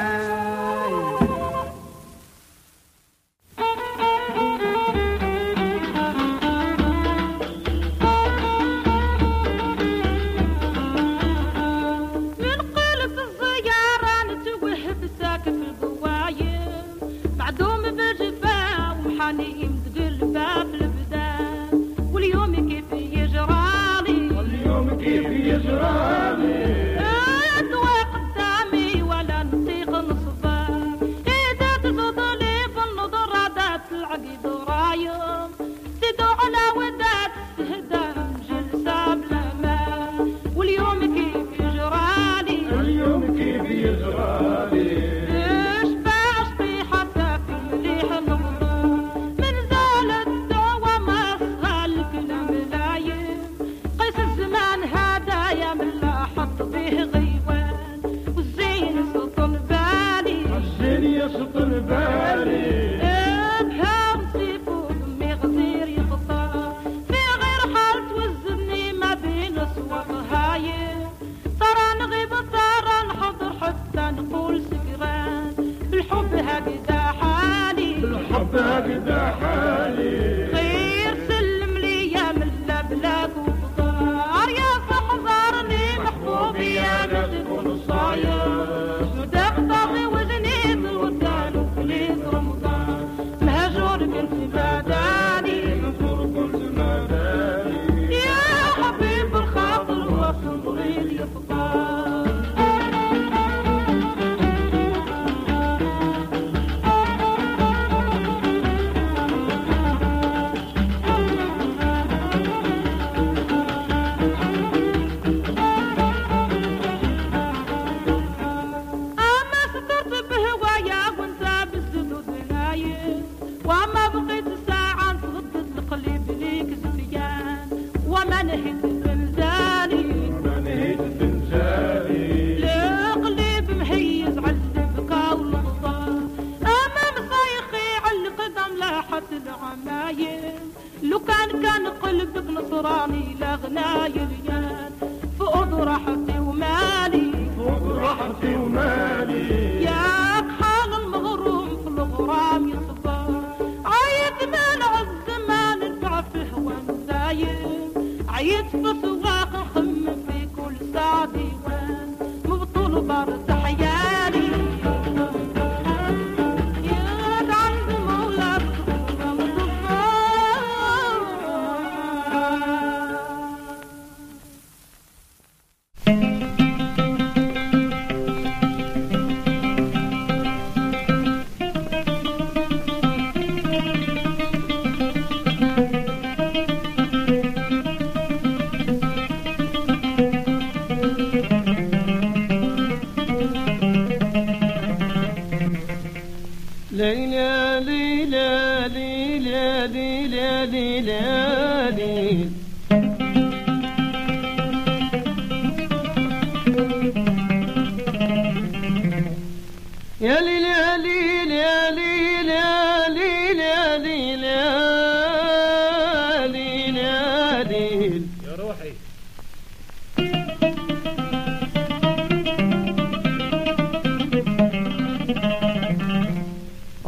أدوى قدامي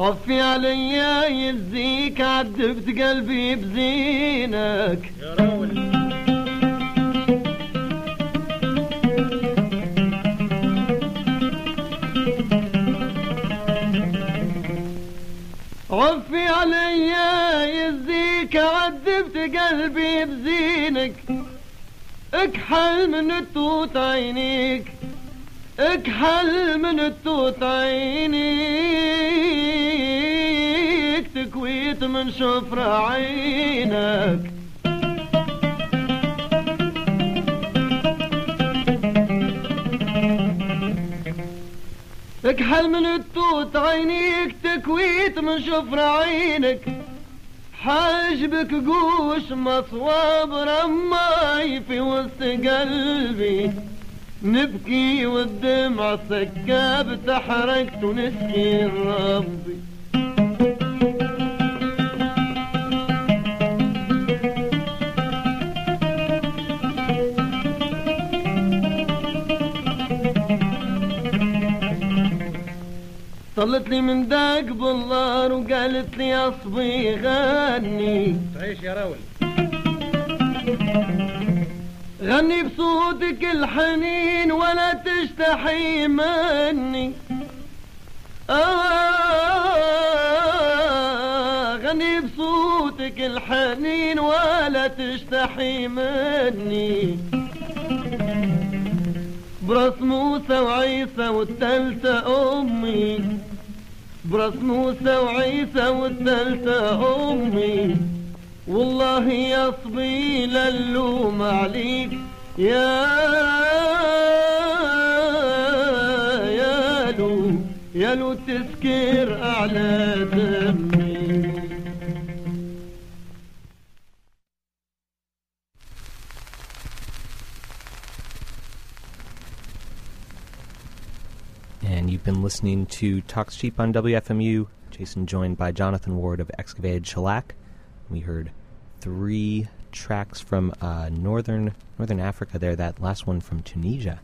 وفي عليا يزيك عذبت قلبي بزينك يا راول وفي عليا يزيك عذبت قلبي بزينك اكحل من التوت عينيك اكحل من التوت عينيك تكويت من شفر عينك اكحل من التوت عينيك تكويت من شفر عينك حاجبك قوش مصواب رماي في وسط قلبي نبكي والدمع السكاب تحركت ونشكي ربي طلت لي من داق بالنار وقالت لي يا صبي غني تعيش يا راول غني بصوتك الحنين ولا تشتحي مني غني بصوتك الحنين ولا تشتحي مني براس موسى وعيسى والثالثة أمي براس موسى وعيسى والثالثة أمي والله يا صبي للوم عليك يا لو تسكر أعلى دمي And you've been listening to Talks Cheap on WFMU. Jason joined by Jonathan Ward of Excavated Shellac. We heard 3 tracks from northern Africa there, that last one from Tunisia.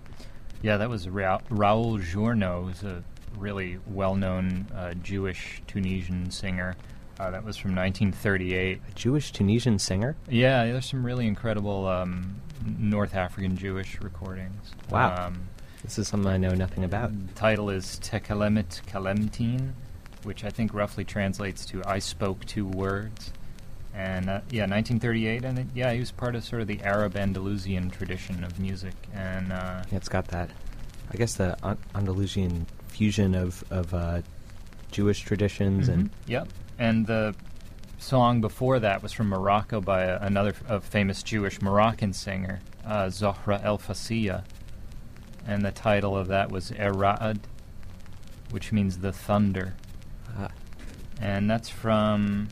Yeah, that was Raoul Journeau, who's a really well-known Jewish Tunisian singer. That was from 1938. A Jewish Tunisian singer? Yeah, there's some really incredible North African Jewish recordings. Wow. This is something I know nothing about. The title is Tekelemet Kalemtine, which I think roughly translates to I Spoke Two Words. And, 1938, and he was part of sort of the Arab-Andalusian tradition of music. And it's got that, I guess, the Andalusian fusion of Jewish traditions. Mm-hmm. And the song before that was from Morocco by another famous Jewish Moroccan singer, Zohra El Fassia. And the title of that was Era'ad, which means the thunder. Ah. And that's from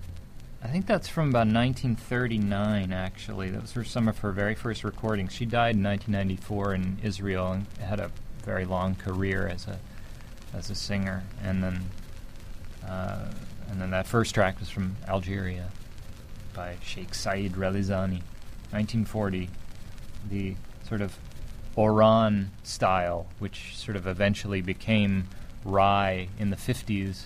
about 1939, actually. That was some of her very first recordings. She died in 1994 in Israel and had a very long career as a singer. And then that first track was from Algeria by Sheikh Saeed Relizani, 1940. The sort of Oran style, which sort of eventually became Rai in the 50s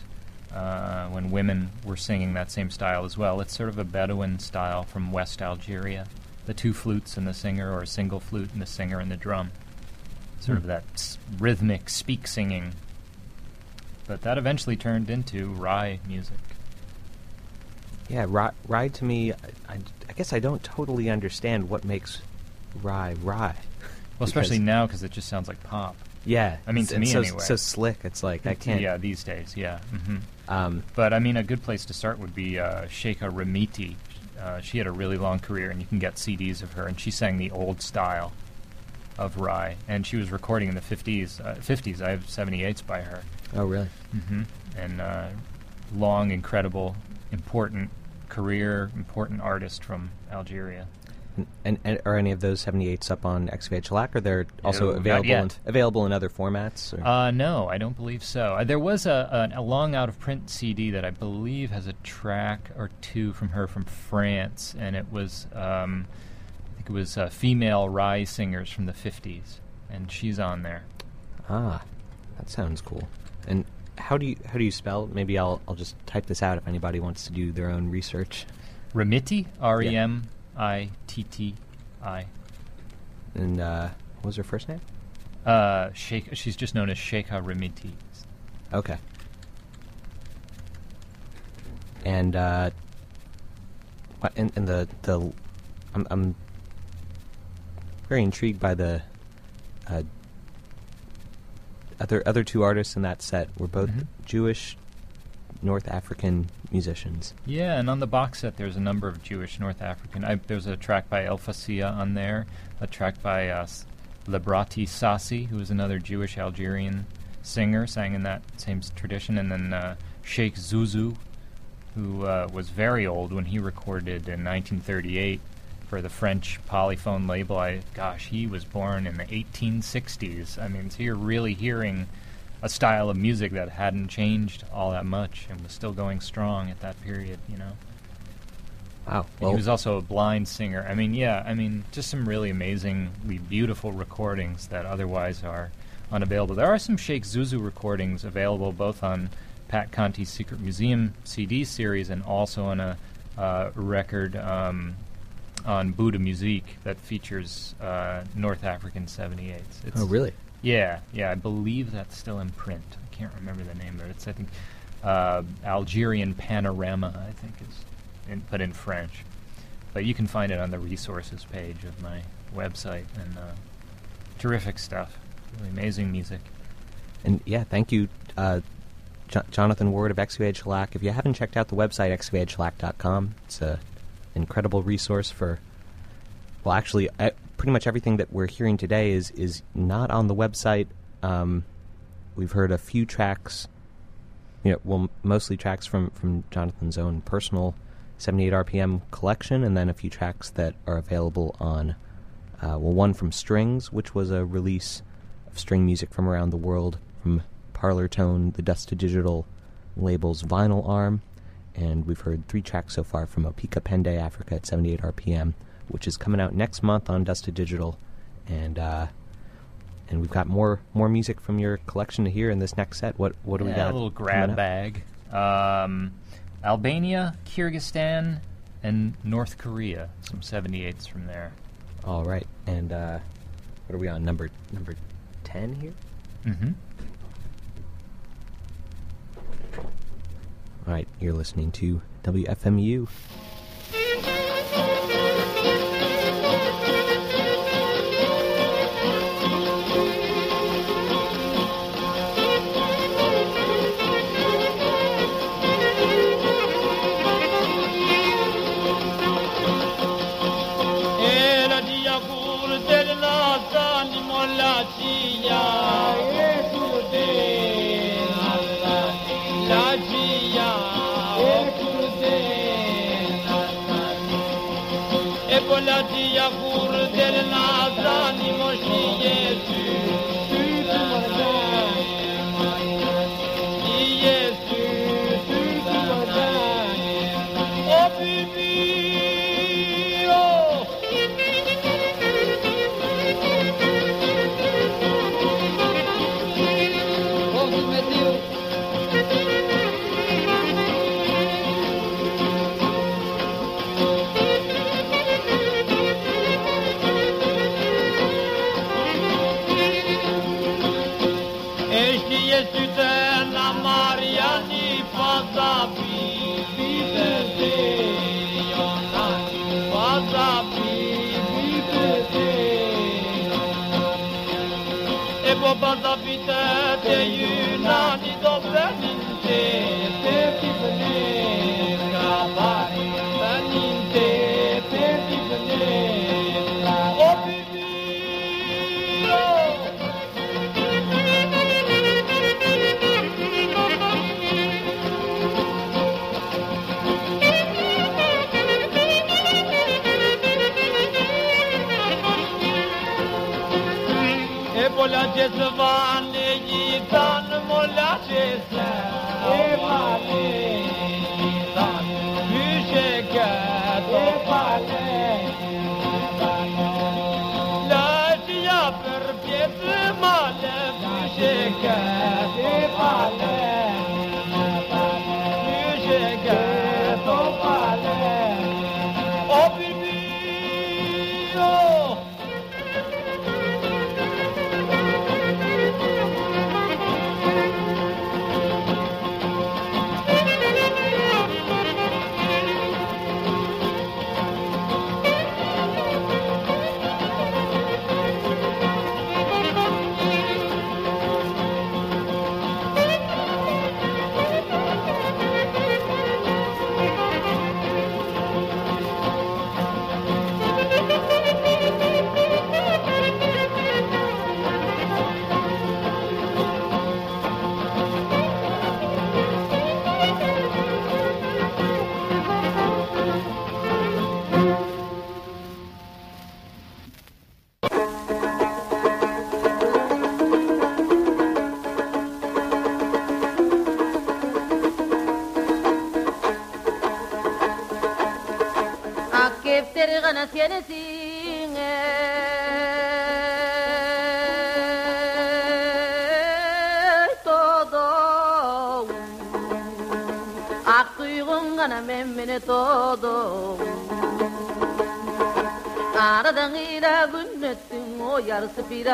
when women were singing that same style as well. It's sort of a Bedouin style from West Algeria. The two flutes and the singer, or a single flute and the singer and the drum. Sort of that rhythmic speak singing. But that eventually turned into Rai music. Yeah, Rai to me, I guess I don't totally understand what makes Rai. Well, especially now, because it just sounds like pop. Yeah. I mean, to me, anyway. It's so slick. It's like, I can't... Yeah, these days, yeah. Mm-hmm. But, I mean, a good place to start would be Sheikha Ramiti. She had a really long career, and you can get CDs of her, and she sang the old style of Rai, and she was recording in the 50s. I have 78s by her. Oh, really? Mm-hmm. And long, incredible, important career, important artist from Algeria. And are any of those 78s up on Excavated Shellac? Are they also available in other formats? No, I don't believe so. There was a long out-of-print CD that I believe has a track or two from her from France, and it was female Rai singers from the 50s, and she's on there. Ah, that sounds cool. And how do you spell? Maybe I'll just type this out if anybody wants to do their own research. Remiti, Remitti. And what was her first name? She's just known as Sheikha Remiti. Okay. And I'm very intrigued by the other two artists in that set were both Jewish North African musicians. Yeah, and on the box set there's a number of Jewish North African. There's a track by El Fassia on there, a track by Lebrati Sassi, who is another Jewish Algerian singer, sang in that same tradition, and then Sheikh Zuzu, who was very old when he recorded in 1938 for the French Polyphone label. He was born in the 1860s. I mean, so you're really hearing a style of music that hadn't changed all that much and was still going strong at that period, you know. Wow. Well, he was also a blind singer. Just some really amazingly beautiful recordings that otherwise are unavailable. There are some Sheikh Zuzu recordings available both on Pat Conti's Secret Museum CD series and also on a record on Buddha Musique that features North African 78s. Oh, really? Yeah, I believe that's still in print. I can't remember the name of it. It's, I think, Algerian Panorama, I think, but in French. But you can find it on the resources page of my website. And terrific stuff. Really amazing music. And, yeah, thank you, Jonathan Ward of Excavated Shellac. If you haven't checked out the website, ExcavatedShellac.com, it's an incredible resource for, well, actually... pretty much everything that we're hearing today is not on the website. We've heard a few tracks, mostly tracks from Jonathan's own personal 78 RPM collection, and then a few tracks that are available on, one from Strings, which was a release of string music from around the world, from Parlor Tone, the Dust-to-Digital label's vinyl arm, and we've heard three tracks so far from Opika Pende, Africa at 78 RPM, which is coming out next month on Dust-to-Digital. And we've got more music from your collection to hear in this next set. What do we got? A little grab bag. Albania, Kyrgyzstan, and North Korea. Some 78s from there. All right. And what are we on, number 10 here? Mm-hmm. All right, you're listening to WFMU.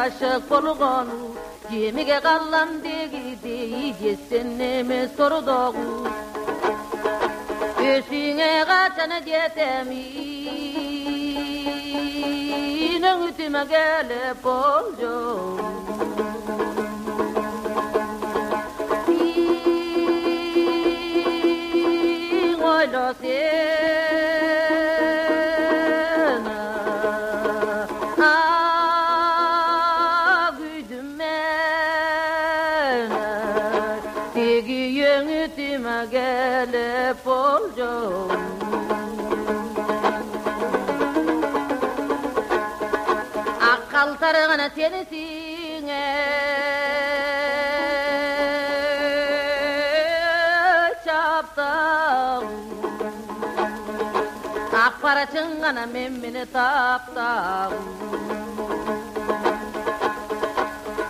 Aşık polgonu gemige kallam degidi yesenneme sordoğu Eşine gatana yetemi Nöğütüme gele polco Oyla Seni sine çaptım Akpara çıngana memmini taptım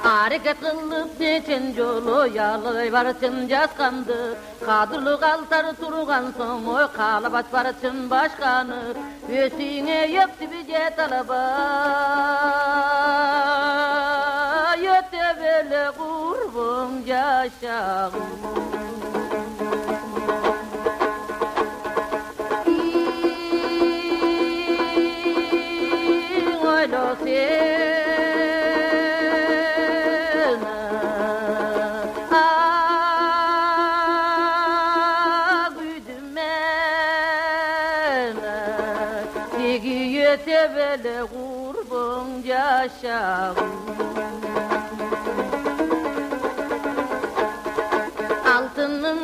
Hareket kılıp neçen yolu Yağlı barışın jaskandı Kadırlı kaltarı turgan son Oy kalabaç barışın başkanı Ösüne yöktü bir cetalaba Yetebele kurban yaşam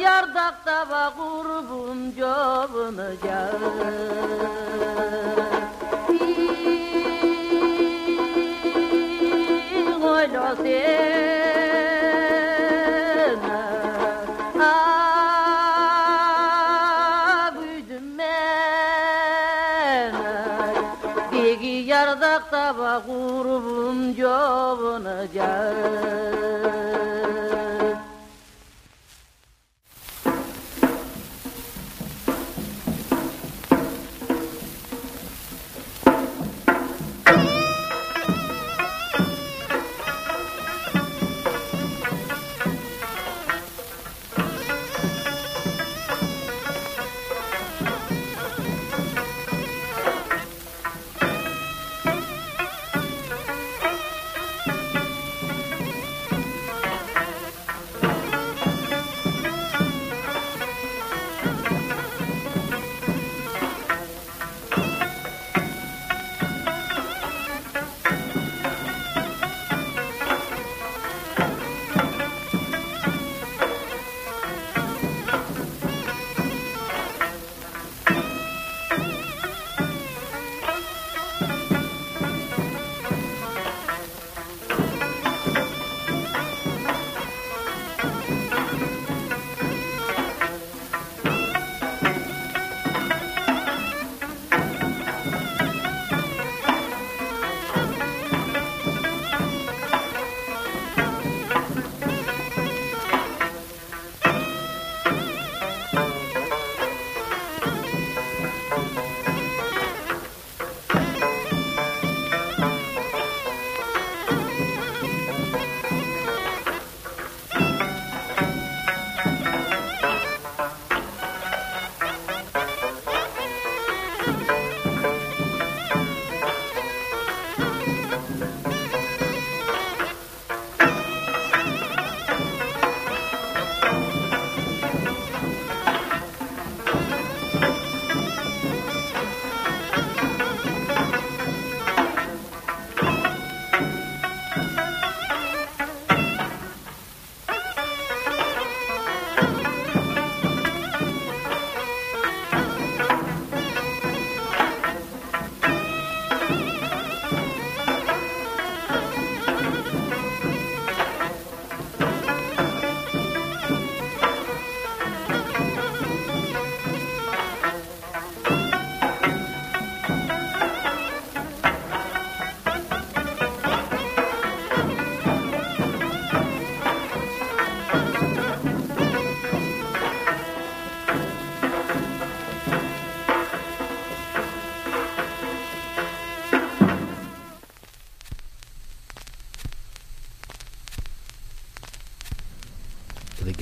Yardakta bak kurbum Bunca bir oyla sena Ah güldüm ben سقط بغرب جو نجار.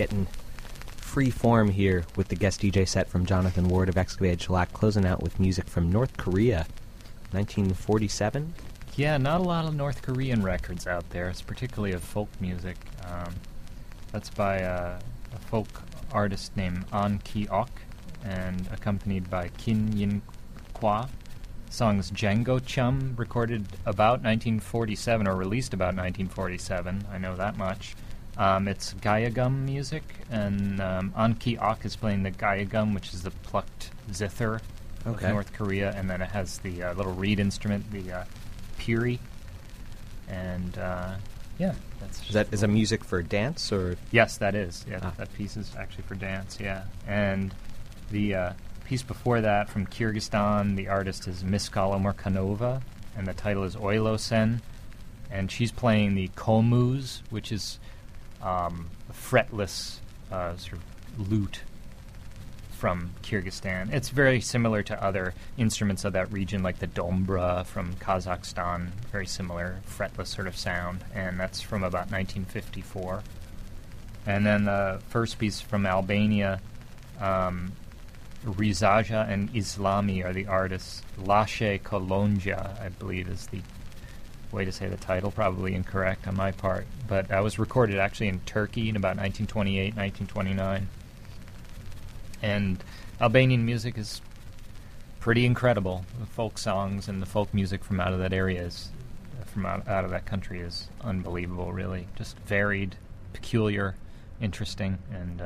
Getting free form here with the guest DJ set from Jonathan Ward of Excavated Shellac, closing out with music from North Korea, 1947. Yeah, not a lot of North Korean records out there. It's particularly of folk music. That's by a folk artist named An Ki-ok and accompanied by Kin Yin Kwa. The song is Django Chum, recorded about 1947 or released about 1947. I know that much. It's Gayagum music, and An Ki-ok is playing the Gayagum, which is the plucked zither of North Korea, and then it has the little reed instrument, the piri. And that's just is that music for dance, or yes, that is. Yeah, that piece is actually for dance. Yeah, and the piece before that from Kyrgyzstan, the artist is Miskala Murkanova, and the title is Oylosen, and she's playing the komuz, which is a fretless sort of lute from Kyrgyzstan. It's very similar to other instruments of that region, like the dombra from Kazakhstan, very similar fretless sort of sound, and that's from about 1954. And then the first piece from Albania, Rizaja and Islami are the artists. Lashe Kolonja, I believe, is the way to say the title, probably incorrect on my part, but that was recorded actually in Turkey in about 1928, 1929. And Albanian music is pretty incredible. The folk songs and the folk music from out of that area is, from out of that country is unbelievable, really. Just varied, peculiar, interesting, and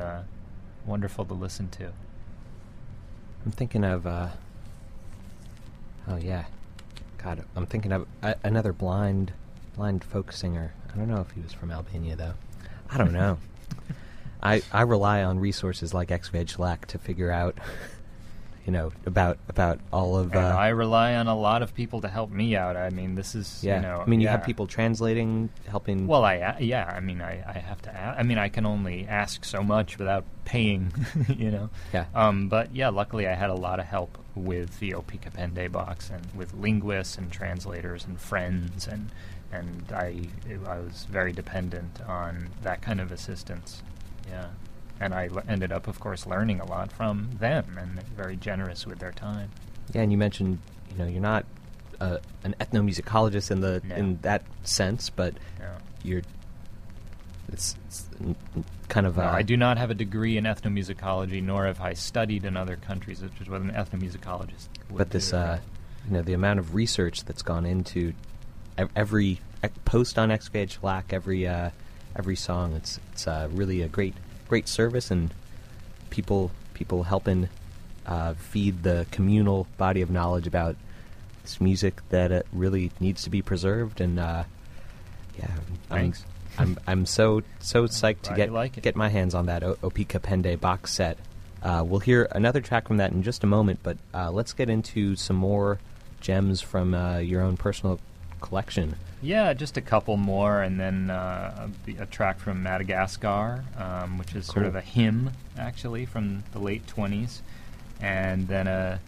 wonderful to listen to. I'm thinking of, I'm thinking of another blind folk singer. I don't know if he was from Albania, though. I don't know. I rely on resources like Excavated Shellac to figure out you know, about all of... And I rely on a lot of people to help me out. I mean, this is, you know... I mean, you have people translating, helping... Well, I have to ask. I mean, I can only ask so much without paying, you know? Yeah. But, yeah, luckily I had a lot of help with the Opika Pende box and with linguists and translators and friends, and I was very dependent on that kind of assistance, yeah. And I ended up, of course, learning a lot from them, and very generous with their time. Yeah, and you mentioned, you know, you're not an ethnomusicologist in that sense, but you're it's kind of. I do not have a degree in ethnomusicology, nor have I studied in other countries, which is what an ethnomusicologist would But this, do, right? You know, the amount of research that's gone into every post on Excavated Shellac, every song, it's really a great service, and people helping feed the communal body of knowledge about this music that it really needs to be preserved. And thanks. I'm so psyched to get my hands on that Opika Pende box set. We'll hear another track from that in just a moment, but let's get into some more gems from your own personal collection. Yeah, just a couple more, and then a track from Madagascar, which is sort of a hymn, actually, from the late 1920s, and then a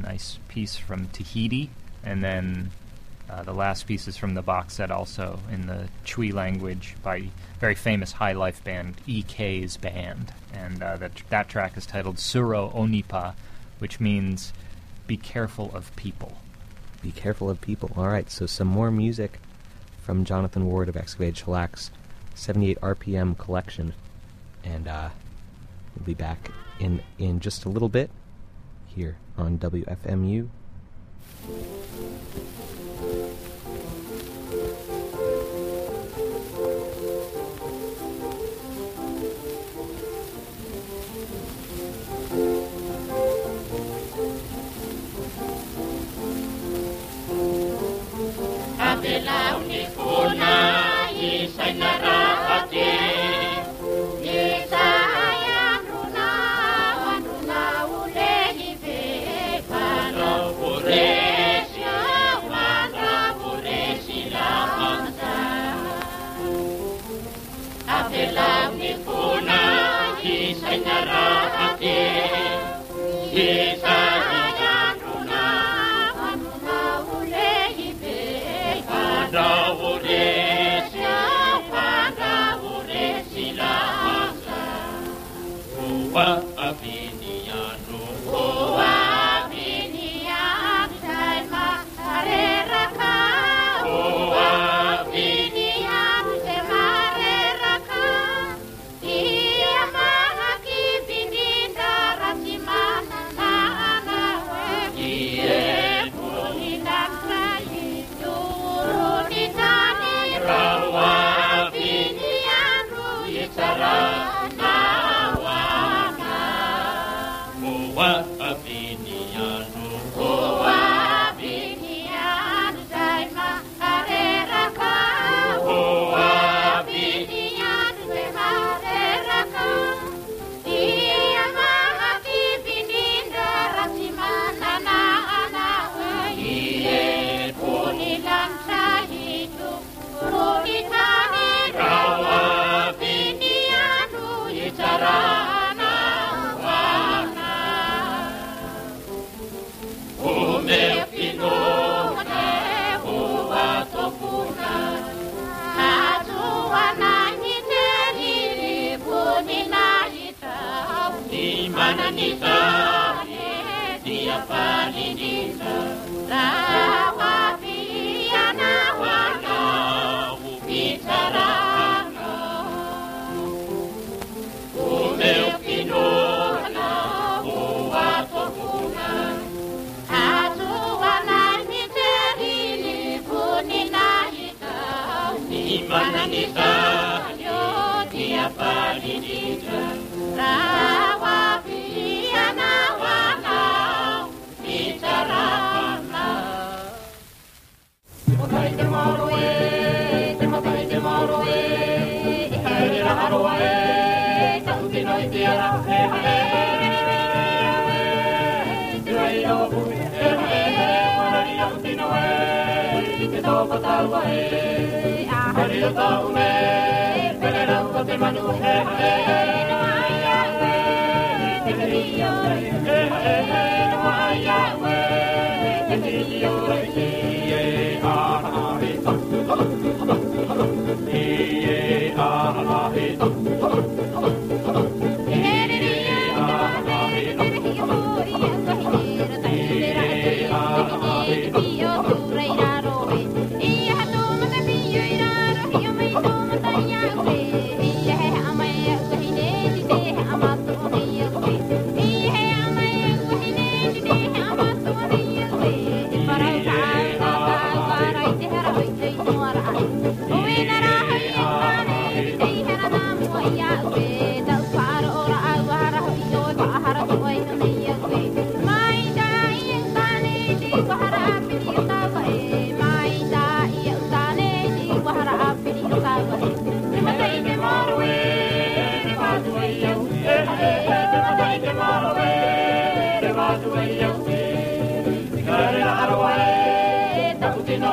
nice piece from Tahiti, and then the last piece is from the box set, also in the Chui language, by very famous high life band EK's Band, and that track is titled Suro Onipa, which means "Be careful of people." Be careful of people. All right, so some more music from Jonathan Ward of Excavated Shellac's 78 RPM collection. And we'll be back in just a little bit here on WFMU.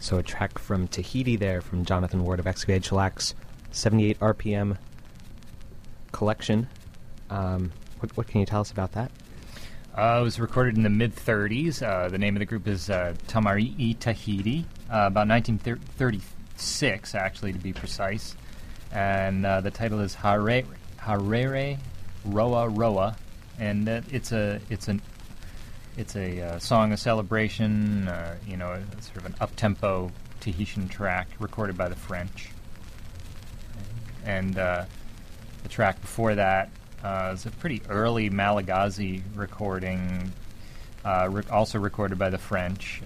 So a track from Tahiti there, from Jonathan Ward of Excavated Shellac's 78 RPM collection. What can you tell us about that? It was recorded in the mid-30s. The name of the group is Tamari'i Tahiti, about 1936, actually, to be precise. And the title is Harere Roa Roa, and it's a song, a celebration, sort of an up-tempo Tahitian track recorded by the French. And the track before that is a pretty early Malagasy recording, also recorded by the French.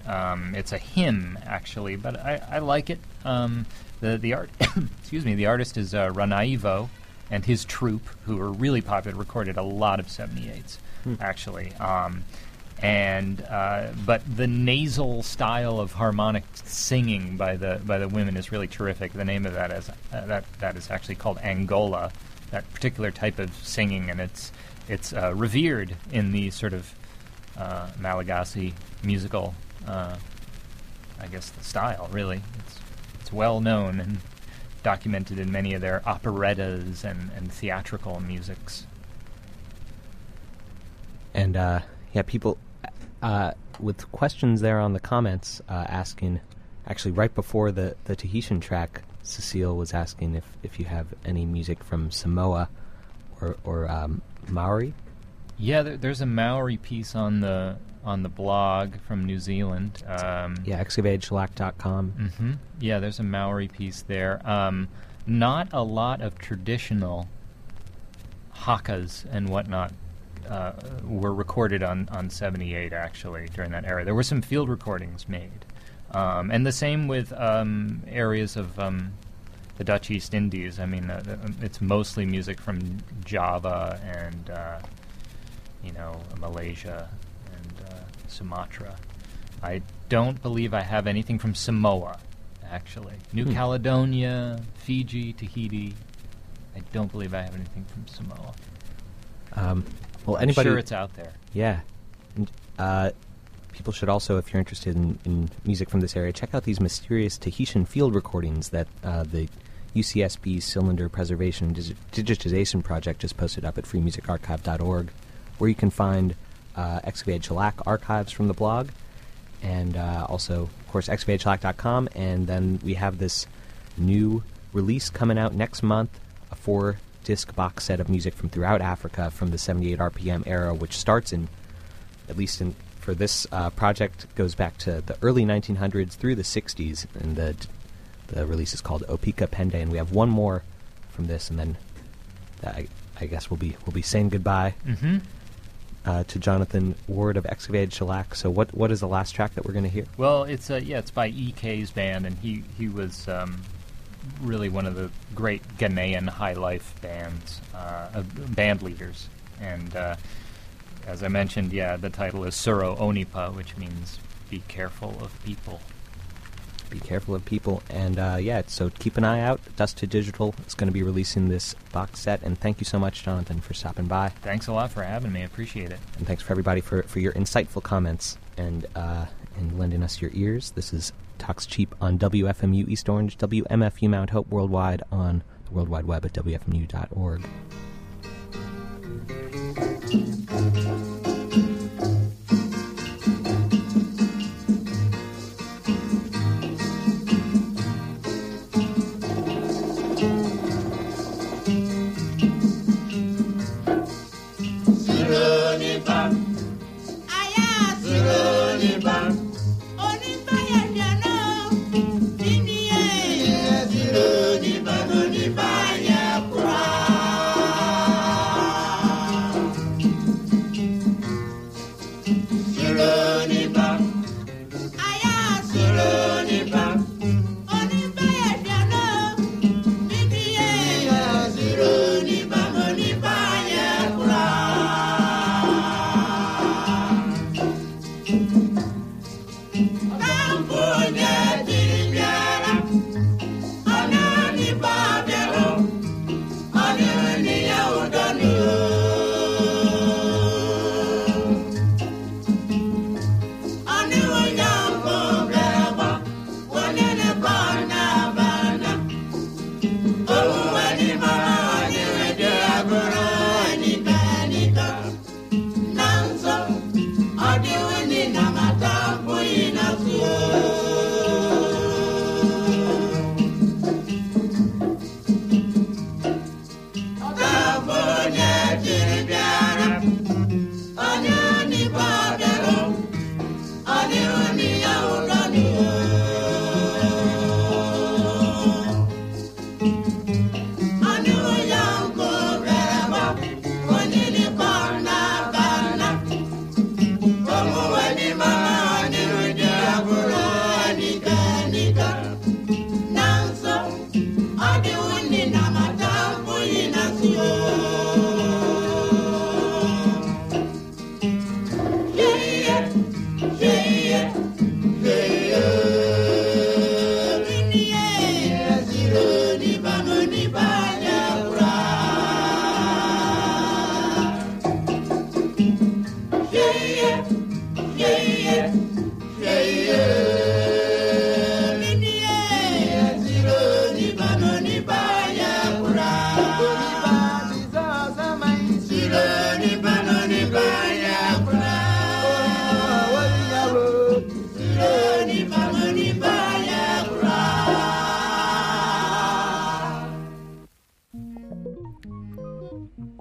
It's a hymn, actually, but I like it. The artist is Ranaivo and his troupe, who were really popular, recorded a lot of 78s, actually. But the nasal style of harmonic singing by the women is really terrific. The name of that is that is actually called Angola, that particular type of singing, and it's revered in the sort of Malagasy musical, the style. Really, it's well known and documented in many of their operettas and theatrical musics. And people. With questions there on the comments, asking, actually right before the Tahitian track, Cecile was asking if you have any music from Samoa or Maori. Yeah, there's a Maori piece on the blog from New Zealand. ExcavatedShellac.com. Mm-hmm. Yeah, there's a Maori piece there. Not a lot of traditional hakas and whatnot were recorded on 78, actually, during that era. There were some field recordings made. And the same with areas of the Dutch East Indies. I mean, it's mostly music from Java and, Malaysia and Sumatra. I don't believe I have anything from Samoa, actually. New Caledonia, Fiji, Tahiti. I don't believe I have anything from Samoa. Well, I'm sure it's out there. Yeah. people should also, if you're interested in music from this area, check out these mysterious Tahitian field recordings that the UCSB Cylinder Preservation Digitization Project just posted up at freemusicarchive.org, where you can find Excavated Shellac archives from the blog, and also, of course, ExcavatedShellac.com, and then we have this new release coming out next month, a 4-disc box set of music from throughout Africa from the 78 RPM era, which starts in, at least in, for this project, goes back to the early 1900s through the 60s, and the release is called Opika Pende, and we have one more from this, and then I guess we'll be saying goodbye to Jonathan Ward of Excavated Shellac. So what is the last track that we're going to hear? Well, it's by EK's band, and he was really one of the great Ghanaian high life bands, band leaders, and as I mentioned, the title is Suro Onipa, which means "Be careful of people." Be careful of people, and so keep an eye out. Dust-to-Digital is going to be releasing this box set, and thank you so much, Jonathan, for stopping by. Thanks a lot for having me. I appreciate it. And thanks for everybody for your insightful comments and lending us your ears. This is Talks Cheap on WFMU East Orange, WMFU Mount Hope Worldwide on the World Wide Web at WFMU.org.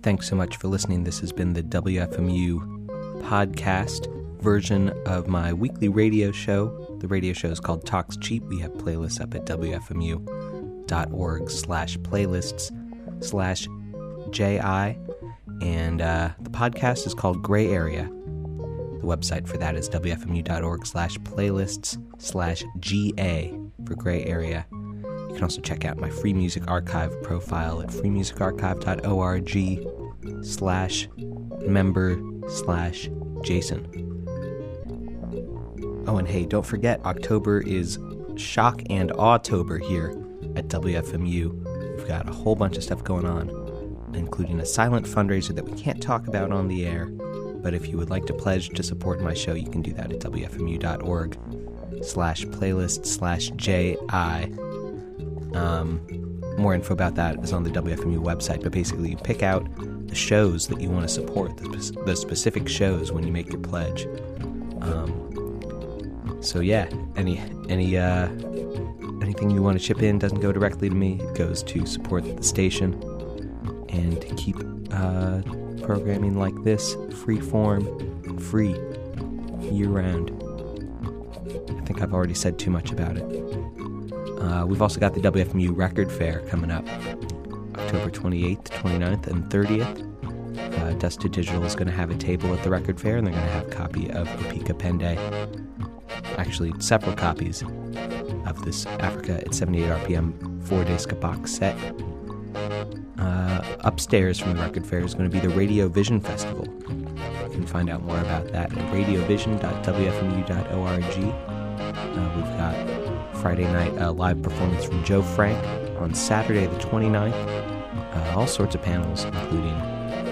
Thanks so much for listening. This has been the WFMU podcast version of my weekly radio show. The radio show is called Talks Cheap. We have playlists up at wfmu.org/playlists/JI. And the podcast is called Gray Area. The website for that is wfmu.org/playlists/GA for Gray Area. You can also check out my Free Music Archive profile at freemusicarchive.org. /member/Jason. Oh, and hey, don't forget, October is Shock and Awtober here at WFMU. We've got a whole bunch of stuff going on, including a silent fundraiser that we can't talk about on the air, But if you would like to pledge to support my show, you can do that at wfmu.org/playlist/JI. More info about that is on the WFMU website, but basically you pick out the shows that you want to support, the specific shows when you make your pledge. So yeah, anything you want to chip in doesn't go directly to me. It goes to support the station and to keep programming like this, free form, free, year-round. I think I've already said too much about it. We've also got the WFMU Record Fair coming up, October 28th, 29th, and 30th. Dust-to-Digital is going to have a table at the Record Fair, and they're going to have a copy of Opika Pende. Actually, several copies of this Africa at 78 RPM 4-day ska box set. Upstairs from the Record Fair is going to be the Radio Vision Festival. You can find out more about that at radiovision.wfmu.org. We've got Friday night a live performance from Joe Frank. On Saturday the 29th, all sorts of panels, including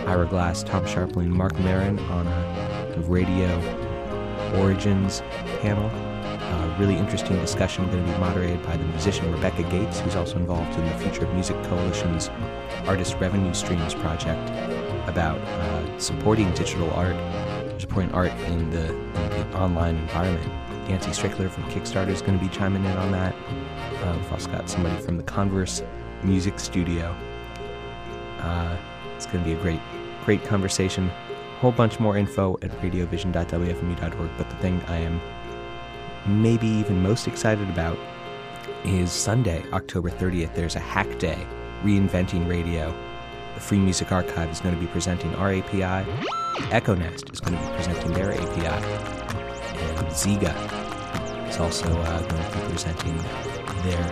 Ira Glass, Tom Sharpling, Mark Maron on a Radio Origins panel. Really interesting discussion going to be moderated by the musician Rebecca Gates, who's also involved in the Future of Music Coalition's Artist Revenue Streams project about supporting digital art, supporting art in the online environment. Nancy Strickler from Kickstarter is going to be chiming in on that. We've also got somebody from the Converse Music Studio. It's going to be a great conversation. A whole bunch more info at radiovision.wfmu.org, but the thing I am maybe even most excited about is Sunday, October 30th. There's a Hack Day, Reinventing Radio. The Free Music Archive is going to be presenting our API. EchoNest is going to be presenting their API. And Zeega is also going to be presenting their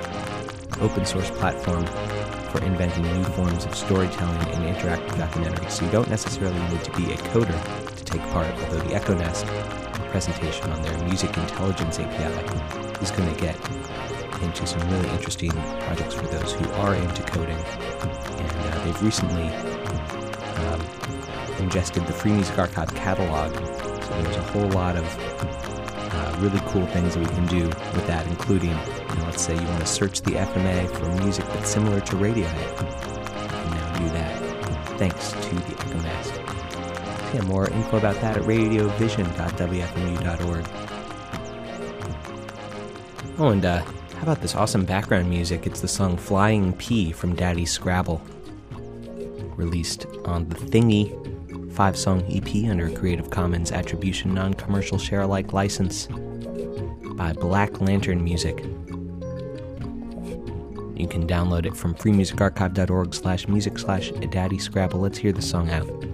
open source platform for inventing new forms of storytelling and interactive documentaries. So you don't necessarily need to be a coder to take part, although the EchoNest presentation on their music intelligence API is going to get into some really interesting projects for those who are into coding. And they've recently ingested the Free Music Archive catalog, so there's a whole lot of really cool things that we can do with that, including, let's say you want to search the FMA for music that's similar to Radiohead. You can now do that, thanks to the EchoNest. Yeah, more info about that at radiovision.wfmu.org. Oh, and how about this awesome background music? It's the song Flying P from Daddy Scrabble, released on the Thingy 5-song EP under a Creative Commons Attribution Non-Commercial Share-alike license by Black Lantern Music. You can download it from freemusicarchive.org/music/daddyscrabble. Let's hear the song out.